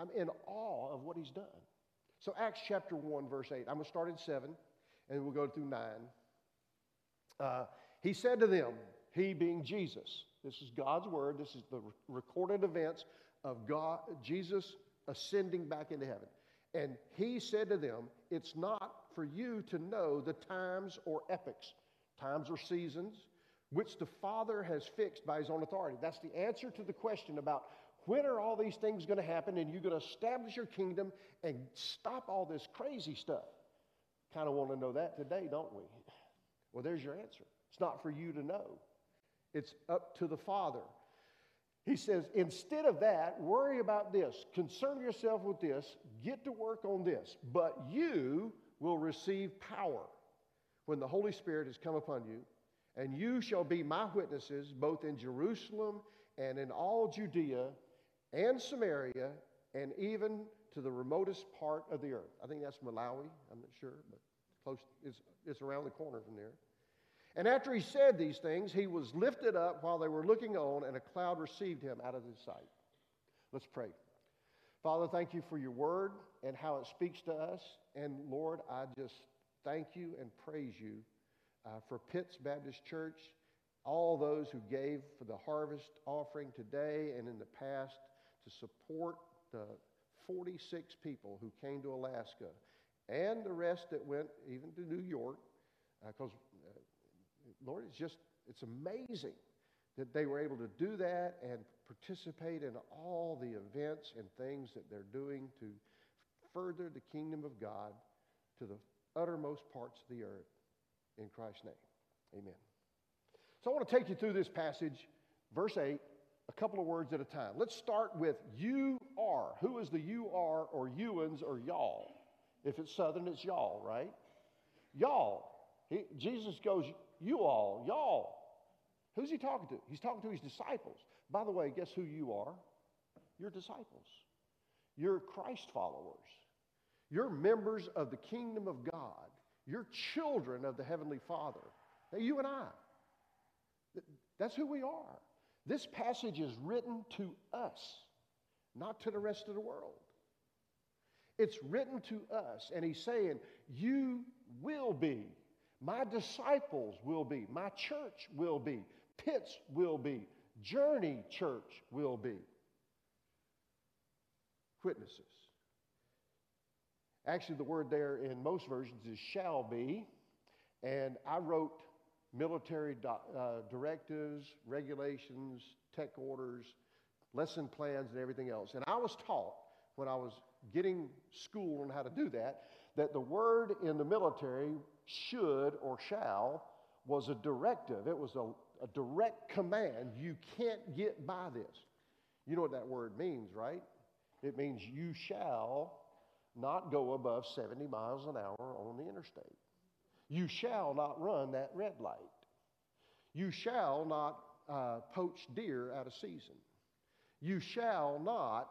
I'm in awe of what He's done. So Acts chapter one verse eight. I'm gonna start in seven, and we'll go through nine. Uh, he said to them, he being Jesus, this is God's word, this is the re- recorded events of God, Jesus ascending back into heaven. And he said to them, it's not for you to know the times or epochs, times or seasons, which the Father has fixed by his own authority. That's the answer to the question about when are all these things going to happen and you're going to establish your kingdom and stop all this crazy stuff. Kind of want to know that today, don't we? Well, there's your answer. It's not for you to know. It's up to the Father. He says, instead of that, worry about this. Concern yourself with this. Get to work on this. But you will receive power when the Holy Spirit has come upon you, and you shall be my witnesses both in Jerusalem and in all Judea and Samaria and even to the remotest part of the earth. I think that's Malawi. I'm not sure, but close. It's, it's around the corner from there. And after he said these things, he was lifted up while they were looking on, and a cloud received him out of his sight. Let's pray. Father, thank you for your word and how it speaks to us. And Lord, I just thank you and praise you uh, for Pitts Baptist Church, all those who gave for the harvest offering today and in the past to support the forty-six people who came to Alaska and the rest that went even to New York because... Uh, Lord, it's just, it's amazing that they were able to do that and participate in all the events and things that they're doing to further the kingdom of God to the uttermost parts of the earth. In Christ's name, amen. So I want to take you through this passage, verse eight, a couple of words at a time. Let's start with you are. Who is the you are or you-uns or y'all? If it's Southern, it's y'all, right? Y'all. He, Jesus goes... You all, y'all. Who's he talking to? He's talking to his disciples. By the way, guess who you are? You're disciples. You're Christ followers. You're members of the kingdom of God. You're children of the Heavenly Father. Now, you and I. That's who we are. This passage is written to us, not to the rest of the world. It's written to us, and he's saying, you will be. My disciples will be. My church will be. Pitts will be. Journey Church will be. Witnesses. Actually, the word there in most versions is shall be. And I wrote military do- uh, directives, regulations, tech orders, lesson plans, and everything else. And I was taught when I was getting school on how to do that, that the word in the military should or shall was a directive. It was a, a direct command. You can't get by this. You know what that word means, right? It means you shall not go above seventy miles an hour on the interstate. You shall not run that red light. You shall not uh, poach deer out of season. You shall not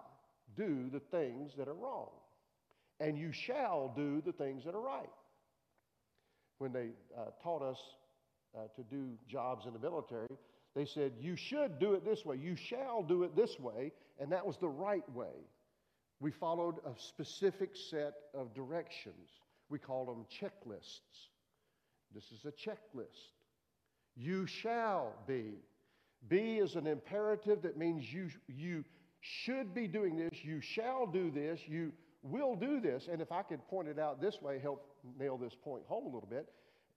do the things that are wrong. And you shall do the things that are right. When they uh, taught us uh, to do jobs in the military, they said, you should do it this way. You shall do it this way. And that was the right way. We followed a specific set of directions. We called them checklists. This is a checklist. You shall be. Be is an imperative that means you, you should be doing this. You shall do this. You will do this. And if I could point it out this way, help nail this point home a little bit.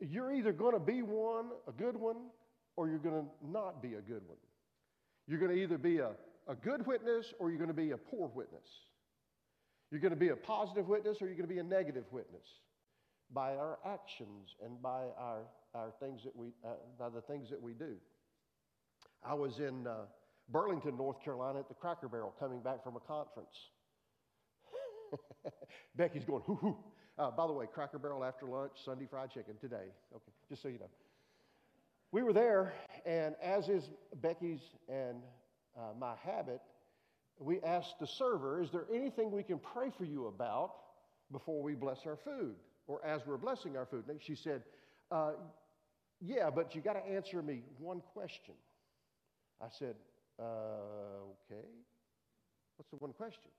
You're either going to be one, a good one, or you're going to not be a good one. You're going to either be a, a good witness or you're going to be a poor witness. You're going to be a positive witness or you're going to be a negative witness by our actions and by our, our things that we, uh, by the things that we do. I was in uh, Burlington, North Carolina at the Cracker Barrel coming back from a conference. Becky's going, hoo hoo. Uh, by the way, Cracker Barrel after lunch, Sunday fried chicken today. Okay, just so you know. We were there, and as is Becky's and uh, my habit, we asked the server, is there anything we can pray for you about before we bless our food or as we're blessing our food? And she said, uh, yeah, but you got to answer me one question. I said, uh, okay. What's the one question?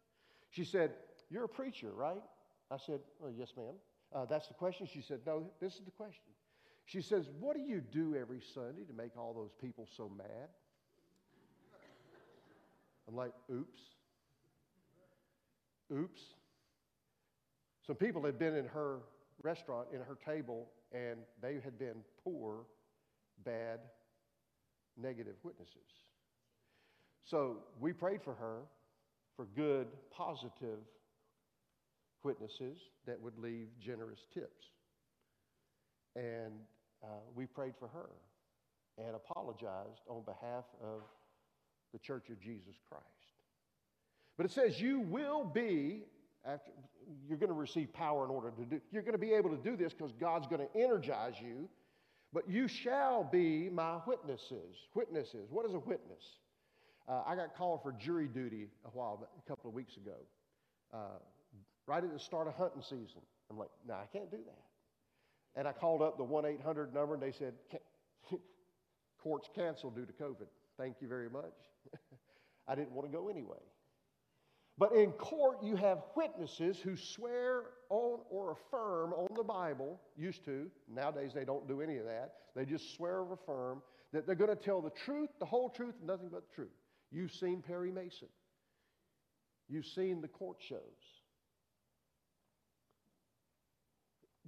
She said, you're a preacher, right? I said, oh, yes, ma'am. Uh, that's the question? She said, no, this is the question. She says, what do you do every Sunday to make all those people so mad? I'm like, oops. Oops. Some people had been in her restaurant, in her table, and they had been poor, bad, negative witnesses. So we prayed for her for good, positive witnesses that would leave generous tips. And uh, we prayed for her and apologized on behalf of the Church of Jesus Christ. But it says you will be, after, you're going to receive power in order to do, you're going to be able to do this because God's going to energize you. But you shall be my witnesses. Witnesses. What is a witness? Uh, I got called for jury duty a while, a couple of weeks ago, uh, right at the start of hunting season. I'm like, no, nah, I can't do that. And I called up the one eight hundred number, and they said, court's canceled due to COVID. Thank you very much. I didn't want to go anyway. But in court, you have witnesses who swear on or affirm on the Bible, used to. Nowadays, they don't do any of that. They just swear or affirm that they're going to tell the truth, the whole truth, and nothing but the truth. You've seen Perry Mason. You've seen the court shows.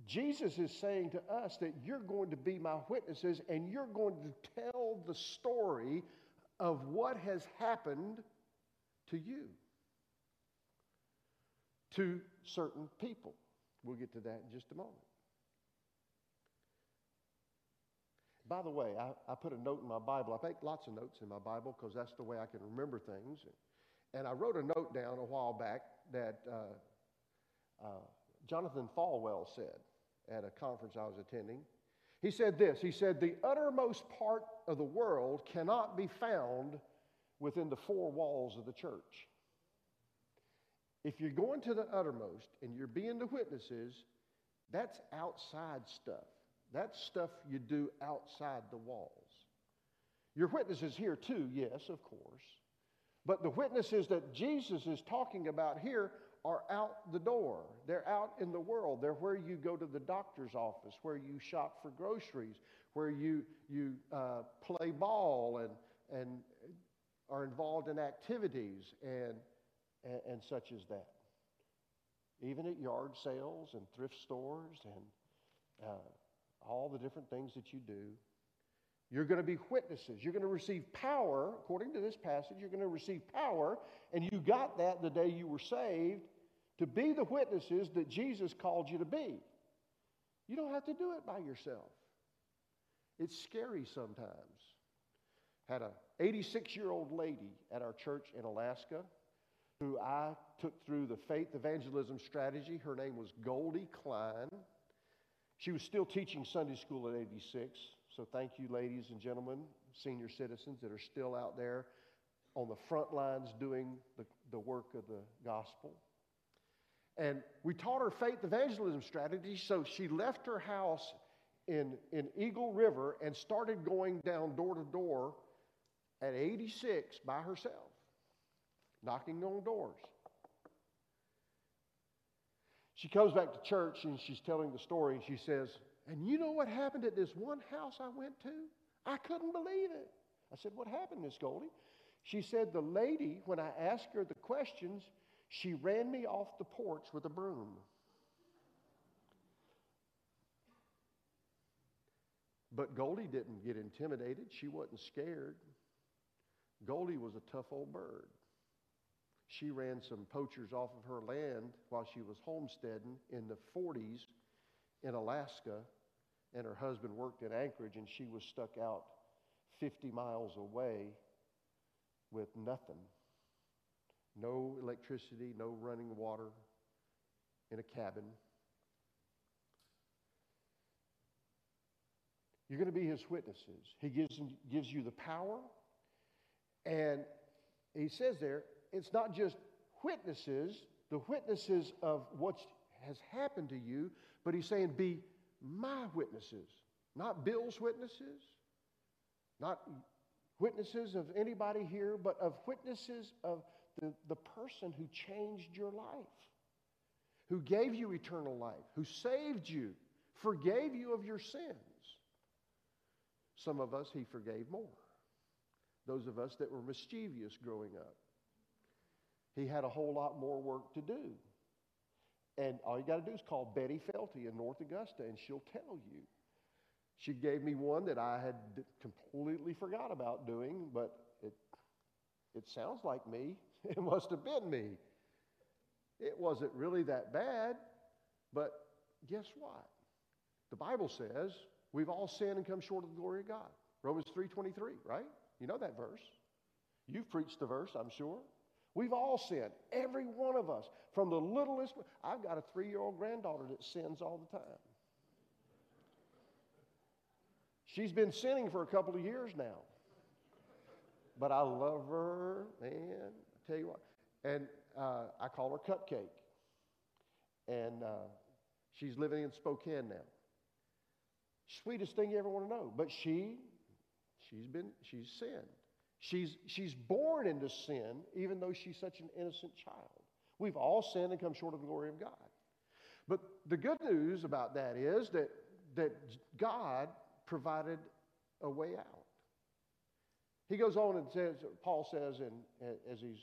Jesus is saying to us that you're going to be my witnesses, and you're going to tell the story of what has happened to you, to certain people. We'll get to that in just a moment. By the way, I, I put a note in my Bible. I make lots of notes in my Bible because that's the way I can remember things. And I wrote a note down a while back that uh, uh, Jonathan Falwell said at a conference I was attending. He said this. He said, the uttermost part of the world cannot be found within the four walls of the church. If you're going to the uttermost and you're being the witnesses, that's outside stuff. That's stuff you do outside the walls. Your witness is here too, yes, of course. But the witnesses that Jesus is talking about here are out the door. They're out in the world. They're where you go to the doctor's office, where you shop for groceries, where you, you uh, play ball and, and are involved in activities and And, and such as that. Even at yard sales and thrift stores and uh, all the different things that you do, you're going to be witnesses. You're going to receive power, according to this passage, you're going to receive power, and you got that the day you were saved, to be the witnesses that Jesus called you to be. You don't have to do it by yourself. It's scary sometimes. Had an eighty-six-year-old lady at our church in Alaska who I took through the faith evangelism strategy. Her name was Goldie Klein. She was still teaching Sunday school at eighty-six. So thank you, ladies and gentlemen, senior citizens that are still out there on the front lines doing the, the work of the gospel. And we taught her faith evangelism strategy, so she left her house in, in Eagle River and started going down door to door at eighty-six by herself, knocking on doors. She comes back to church and she's telling the story and she says, and you know what happened at this one house I went to? I couldn't believe it. I said, what happened, Miss Goldie? She said, the lady, when I asked her the questions, she ran me off the porch with a broom. But Goldie didn't get intimidated. She wasn't scared. Goldie was a tough old bird. She ran some poachers off of her land while she was homesteading in the forties in Alaska, and her husband worked in Anchorage, and she was stuck out fifty miles away with nothing. No electricity, no running water, in a cabin. You're going to be his witnesses. He gives, gives you the power, and he says there, it's not just witnesses, the witnesses of what has happened to you, but he's saying, be my witnesses, not Bill's witnesses, not witnesses of anybody here, but of witnesses of the, the person who changed your life, who gave you eternal life, who saved you, forgave you of your sins. Some of us, he forgave more. Those of us that were mischievous growing up, he had a whole lot more work to do. And all you got to do is call Betty Felty in North Augusta, and she'll tell you. She gave me one that I had completely forgot about doing, but it, it sounds like me. It must have been me. It wasn't really that bad, but guess what? The Bible says we've all sinned and come short of the glory of God. Romans three twenty-three, right? You know that verse. You've preached the verse, I'm sure. We've all sinned, every one of us, from the littlest. I've got a three-year-old granddaughter that sins all the time. She's been sinning for a couple of years now. But I love her, man. I tell you what. And uh, I call her Cupcake. And uh, she's living in Spokane now. Sweetest thing you ever want to know. But she, she's been, she's sinned. She's, she's born into sin, even though she's such an innocent child. We've all sinned and come short of the glory of God. But the good news about that is that, that God provided a way out. He goes on and says, Paul says, and as he's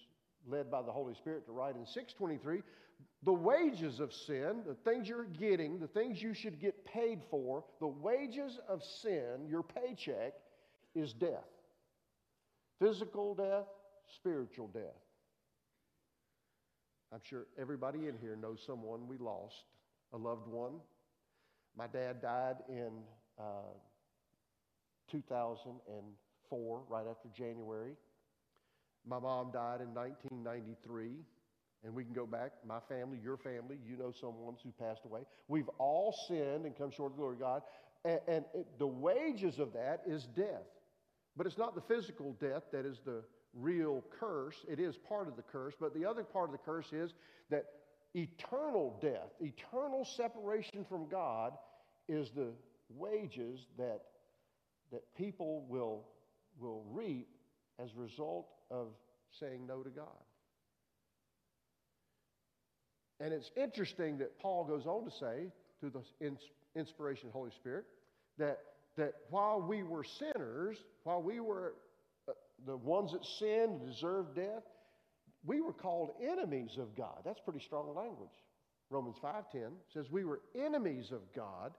led by the Holy Spirit to write in six twenty-three, the wages of sin, the things you're getting, the things you should get paid for, the wages of sin, your paycheck, is death. Physical death, spiritual death. I'm sure everybody in here knows someone we lost, a loved one. My dad died in uh, two thousand four, right after January. My mom died in nineteen ninety-three, and we can go back. My family, your family, you know someone who passed away. We've all sinned and come short of the glory of God, and, and it, the wages of that is death. But it's not the physical death that is the real curse. It is part of the curse. But the other part of the curse is that eternal death, eternal separation from God is the wages that, that people will, will reap as a result of saying no to God. And it's interesting that Paul goes on to say, through the inspiration of the Holy Spirit, that that while we were sinners, while we were the ones that sinned and deserved death, we were called enemies of God. That's pretty strong language. Romans five ten says we were enemies of God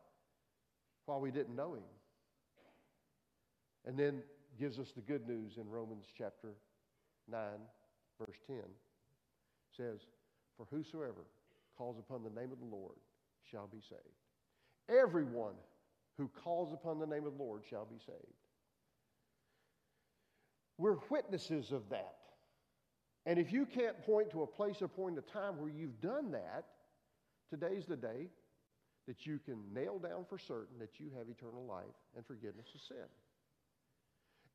while we didn't know him. And then gives us the good news in Romans chapter nine, verse ten. It says, for whosoever calls upon the name of the Lord shall be saved. Everyone who calls upon the name of the Lord shall be saved. We're witnesses of that. And if you can't point to a place or point in time where you've done that, today's the day that you can nail down for certain that you have eternal life and forgiveness of sin.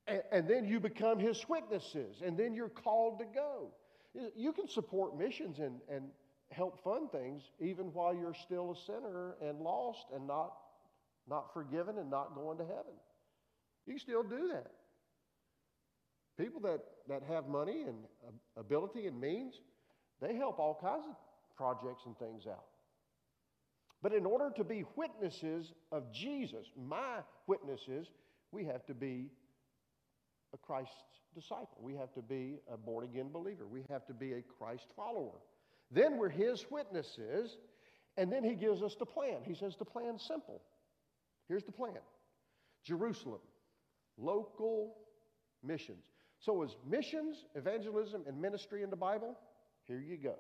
And, and then you become his witnesses, and then you're called to go. You can support missions and, and help fund things even while you're still a sinner and lost and not Not forgiven and not going to heaven. You can still do that. People that, that have money and ability and means, they help all kinds of projects and things out. But in order to be witnesses of Jesus, my witnesses, we have to be a Christ's disciple. We have to be a born-again believer. We have to be a Christ follower. Then we're his witnesses, and then he gives us the plan. He says the plan's simple. Here's the plan. Jerusalem, local missions. So is missions, evangelism, and ministry in the Bible? Here you go.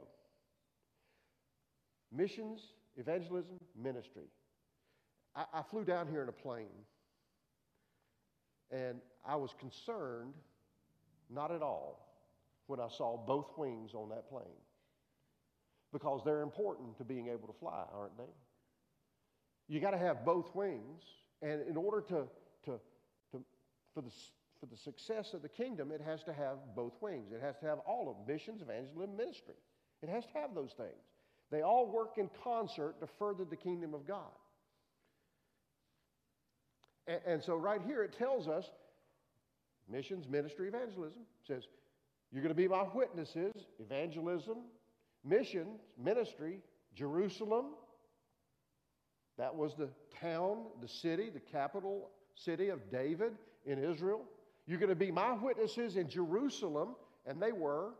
Missions, evangelism, ministry. I, I flew down here in a plane, and I was concerned, not at all, when I saw both wings on that plane, because they're important to being able to fly, aren't they? You got to have both wings, and in order to, to, to for the for the success of the kingdom, it has to have both wings. It has to have all of them, missions, evangelism, ministry. It has to have those things. They all work in concert to further the kingdom of God. And, and so right here it tells us, missions, ministry, evangelism. It says, you're going to be my witnesses, evangelism, missions, ministry, Jerusalem. That was the town, the city, the capital city of David in Israel. You're going to be my witnesses in Jerusalem, and they were.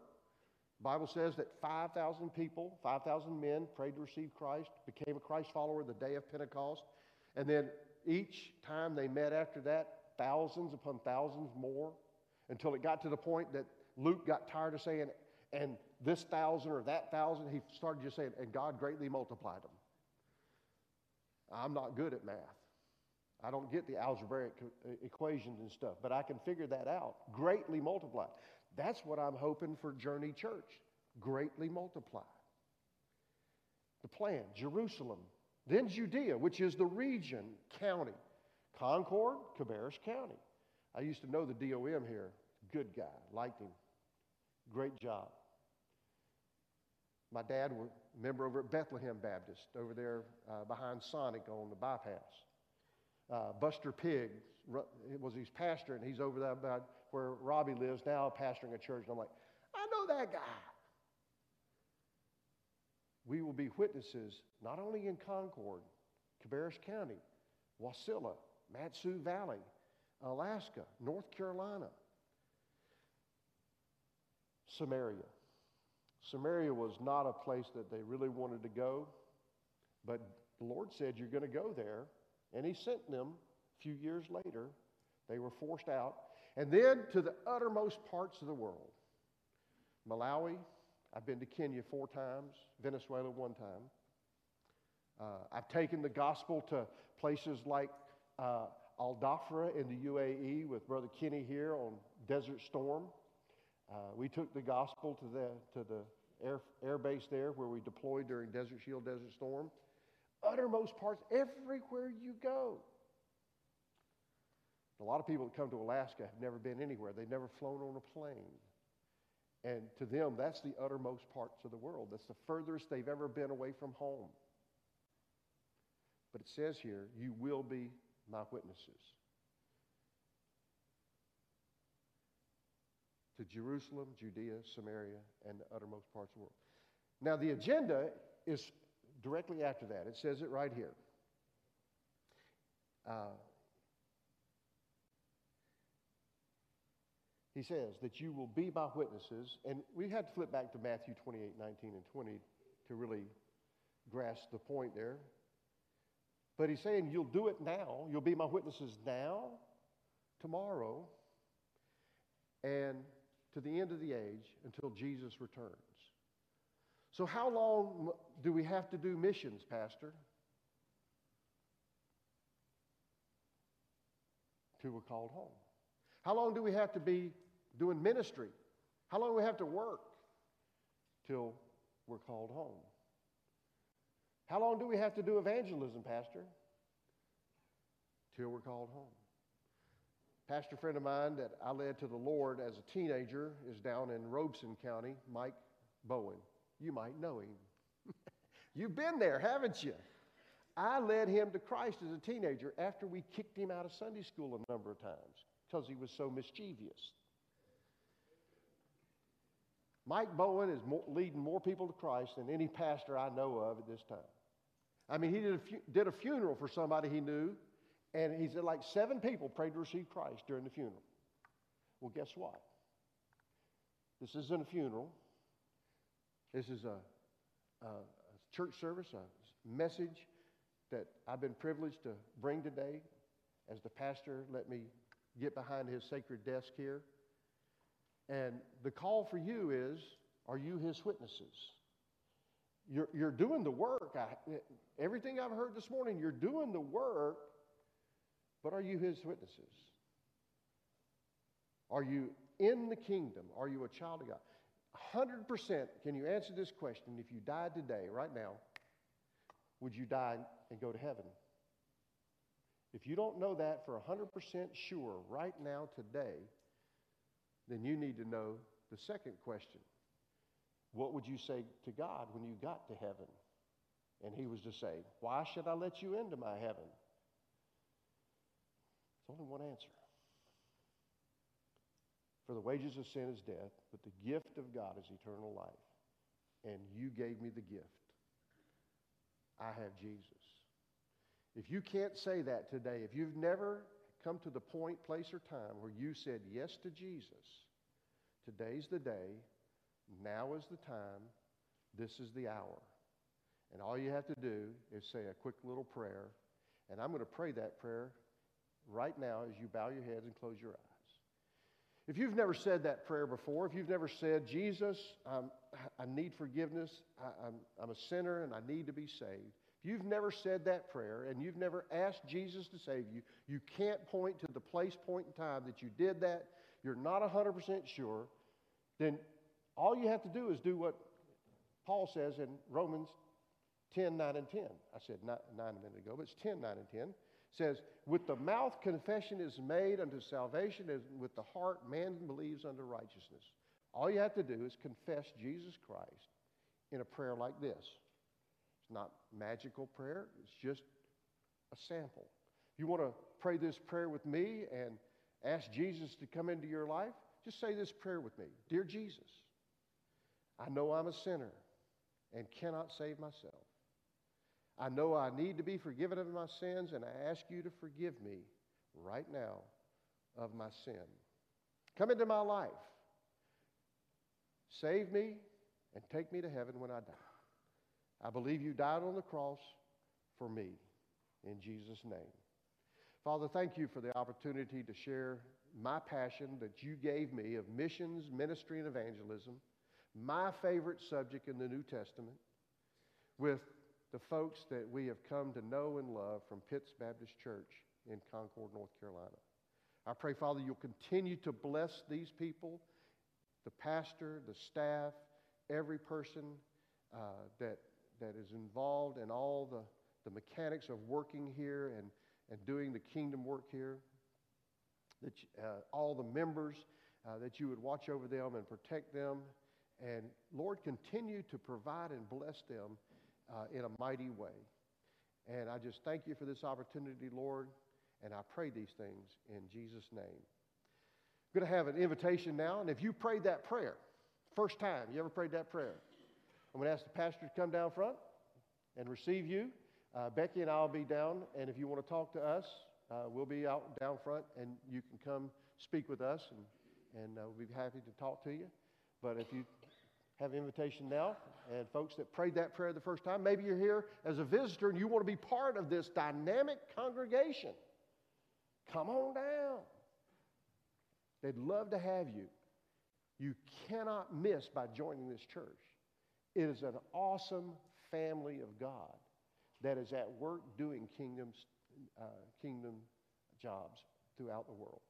The Bible says that five thousand people, five thousand men prayed to receive Christ, became a Christ follower the day of Pentecost. And then each time they met after that, thousands upon thousands more, until it got to the point that Luke got tired of saying, and this thousand or that thousand. He started just saying, and God greatly multiplied them. I'm not good at math. I don't get the algebraic equations and stuff, but I can figure that out. Greatly multiplied. That's what I'm hoping for Journey Church. Greatly multiplied. The plan, Jerusalem. Then Judea, which is the region, county. Concord, Cabarrus County. I used to know the D O M here. Good guy. Liked him. Great job. My dad was a member over at Bethlehem Baptist, over there uh, behind Sonic on the bypass. Uh, Buster Pig was his pastor, and he's over there about where Robbie lives now, pastoring a church. And I'm like, I know that guy. We will be witnesses not only in Concord, Cabarrus County, Wasilla, Mat-Su Valley, Alaska, North Carolina, Samaria. Samaria was not a place that they really wanted to go, but the Lord said, you're going to go there. And he sent them a few years later. They were forced out. And then to the uttermost parts of the world. Malawi, I've been to Kenya four times, Venezuela one time. Uh, I've taken the gospel to places like uh, Al Dhafra in the U A E with Brother Kenny here on Desert Storm. Uh, we took the gospel to the, to the air, air base there where we deployed during Desert Shield, Desert Storm. Uttermost parts, everywhere you go. A lot of people that come to Alaska have never been anywhere. They've never flown on a plane. And to them, that's the uttermost parts of the world. That's the furthest they've ever been away from home. But it says here, you will be my witnesses. To Jerusalem, Judea, Samaria, and the uttermost parts of the world. Now the agenda is directly after that. It says it right here. Uh, he says that you will be my witnesses. And we had to flip back to Matthew twenty-eight, nineteen, and twenty to really grasp the point there. But he's saying you'll do it now. You'll be my witnesses now, tomorrow, and to the end of the age until Jesus returns. So how long do we have to do missions, Pastor? Till we're called home. How long do we have to be doing ministry? How long do we have to work? Till we're called home. How long do we have to do evangelism, Pastor? Till we're called home. Pastor friend of mine that I led to the Lord as a teenager is down in Robeson County, Mike Bowen. You might know him. You've been there, haven't you? I led him to Christ as a teenager after we kicked him out of Sunday school a number of times because he was so mischievous. Mike Bowen is more, leading more people to Christ than any pastor I know of at this time. I mean, he did a, fu- did a funeral for somebody he knew, and he said like seven people prayed to receive Christ during the funeral. Well, guess what? This isn't a funeral. This is a, a church service, a message that I've been privileged to bring today. As the pastor let me get behind his sacred desk here, And the call for you is, are you his witnesses? You're, you're doing the work. I, everything I've heard this morning, you're doing the work, but are you his witnesses? Are you in the kingdom? Are you a child of God? one hundred percent, can you answer this question? If you died today, right now, would you die and go to heaven? If you don't know that for one hundred percent sure right now today, then you need to know the second question. What would you say to God when you got to heaven? And he was to say, why should I let you into my heaven? There's only one answer. For the wages of sin is death, but the gift of God is eternal life. And you gave me the gift. I have Jesus. If you can't say that today, if you've never come to the point, place, or time where you said yes to Jesus, today's the day, now is the time, this is the hour. And all you have to do is say a quick little prayer, and I'm going to pray that prayer right now as you bow your heads and close your eyes. If you've never said that prayer before, if you've never said, Jesus, um, I need forgiveness, I, I'm, I'm a sinner and I need to be saved. If you've never said that prayer and you've never asked Jesus to save you, you can't point to the place, point in time that you did that, you're not one hundred percent sure, then all you have to do is do what Paul says in Romans ten, nine, and ten. I said nine, nine a minute ago, but it's ten, nine, and ten. Says, with the mouth confession is made unto salvation, and with the heart man believes unto righteousness. All you have to do is confess Jesus Christ in a prayer like this. It's not magical prayer, it's just a sample. If you want to pray this prayer with me and ask Jesus to come into your life, just say this prayer with me. Dear Jesus, I know I'm a sinner and cannot save myself. I know I need to be forgiven of my sins, and I ask you to forgive me right now of my sin. Come into my life. Save me and take me to heaven when I die. I believe you died on the cross for me. In Jesus' name. Father, thank you for the opportunity to share my passion that you gave me of missions, ministry, and evangelism, my favorite subject in the New Testament, with the folks that we have come to know and love from Pitts Baptist Church in Concord, North Carolina. I pray, Father, you'll continue to bless these people, the pastor, the staff, every person uh, that, that is involved in all the, the mechanics of working here and, and doing the kingdom work here, that uh, all the members, uh, that you would watch over them and protect them. And, Lord, continue to provide and bless them Uh, in a mighty way. And I just thank you for this opportunity, Lord, and I pray these things in Jesus' name. I'm going to have an invitation now, and if you prayed that prayer, first time you ever prayed that prayer, I'm going to ask the pastor to come down front and receive you. Uh, Becky and I will be down, and if you want to talk to us, uh, we'll be out down front, and you can come speak with us, and, and uh, we'll be happy to talk to you. But if you have an invitation now, and folks that prayed that prayer the first time, maybe you're here as a visitor and you want to be part of this dynamic congregation. Come on down. They'd love to have you. You cannot miss by joining this church. It is an awesome family of God that is at work doing kingdoms, uh, kingdom jobs throughout the world.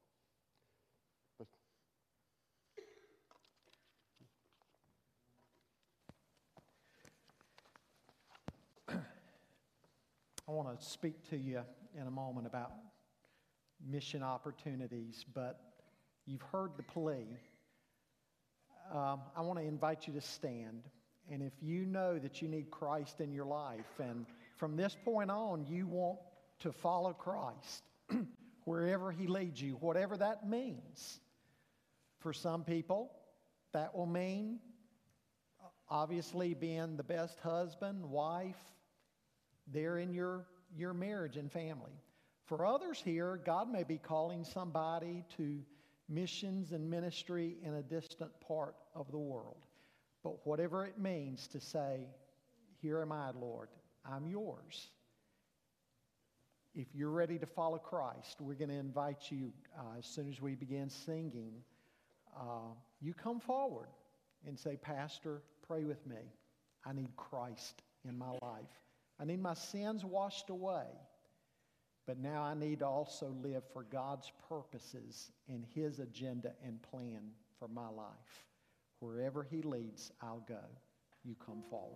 I want to speak to you in a moment about mission opportunities, but you've heard the plea. Um, I want to invite you to stand. And if you know that you need Christ in your life, and from this point on, you want to follow Christ wherever he leads you, whatever that means. For some people, that will mean obviously being the best husband, wife, there in your, your marriage and family. For others here, God may be calling somebody to missions and ministry in a distant part of the world. But whatever it means to say, here am I, Lord, I'm yours. If you're ready to follow Christ, we're going to invite you uh, as soon as we begin singing uh, you come forward and say, Pastor, pray with me. I need Christ in my life. I need my sins washed away. But now I need to also live for God's purposes and his agenda and plan for my life. Wherever he leads, I'll go. You come forward.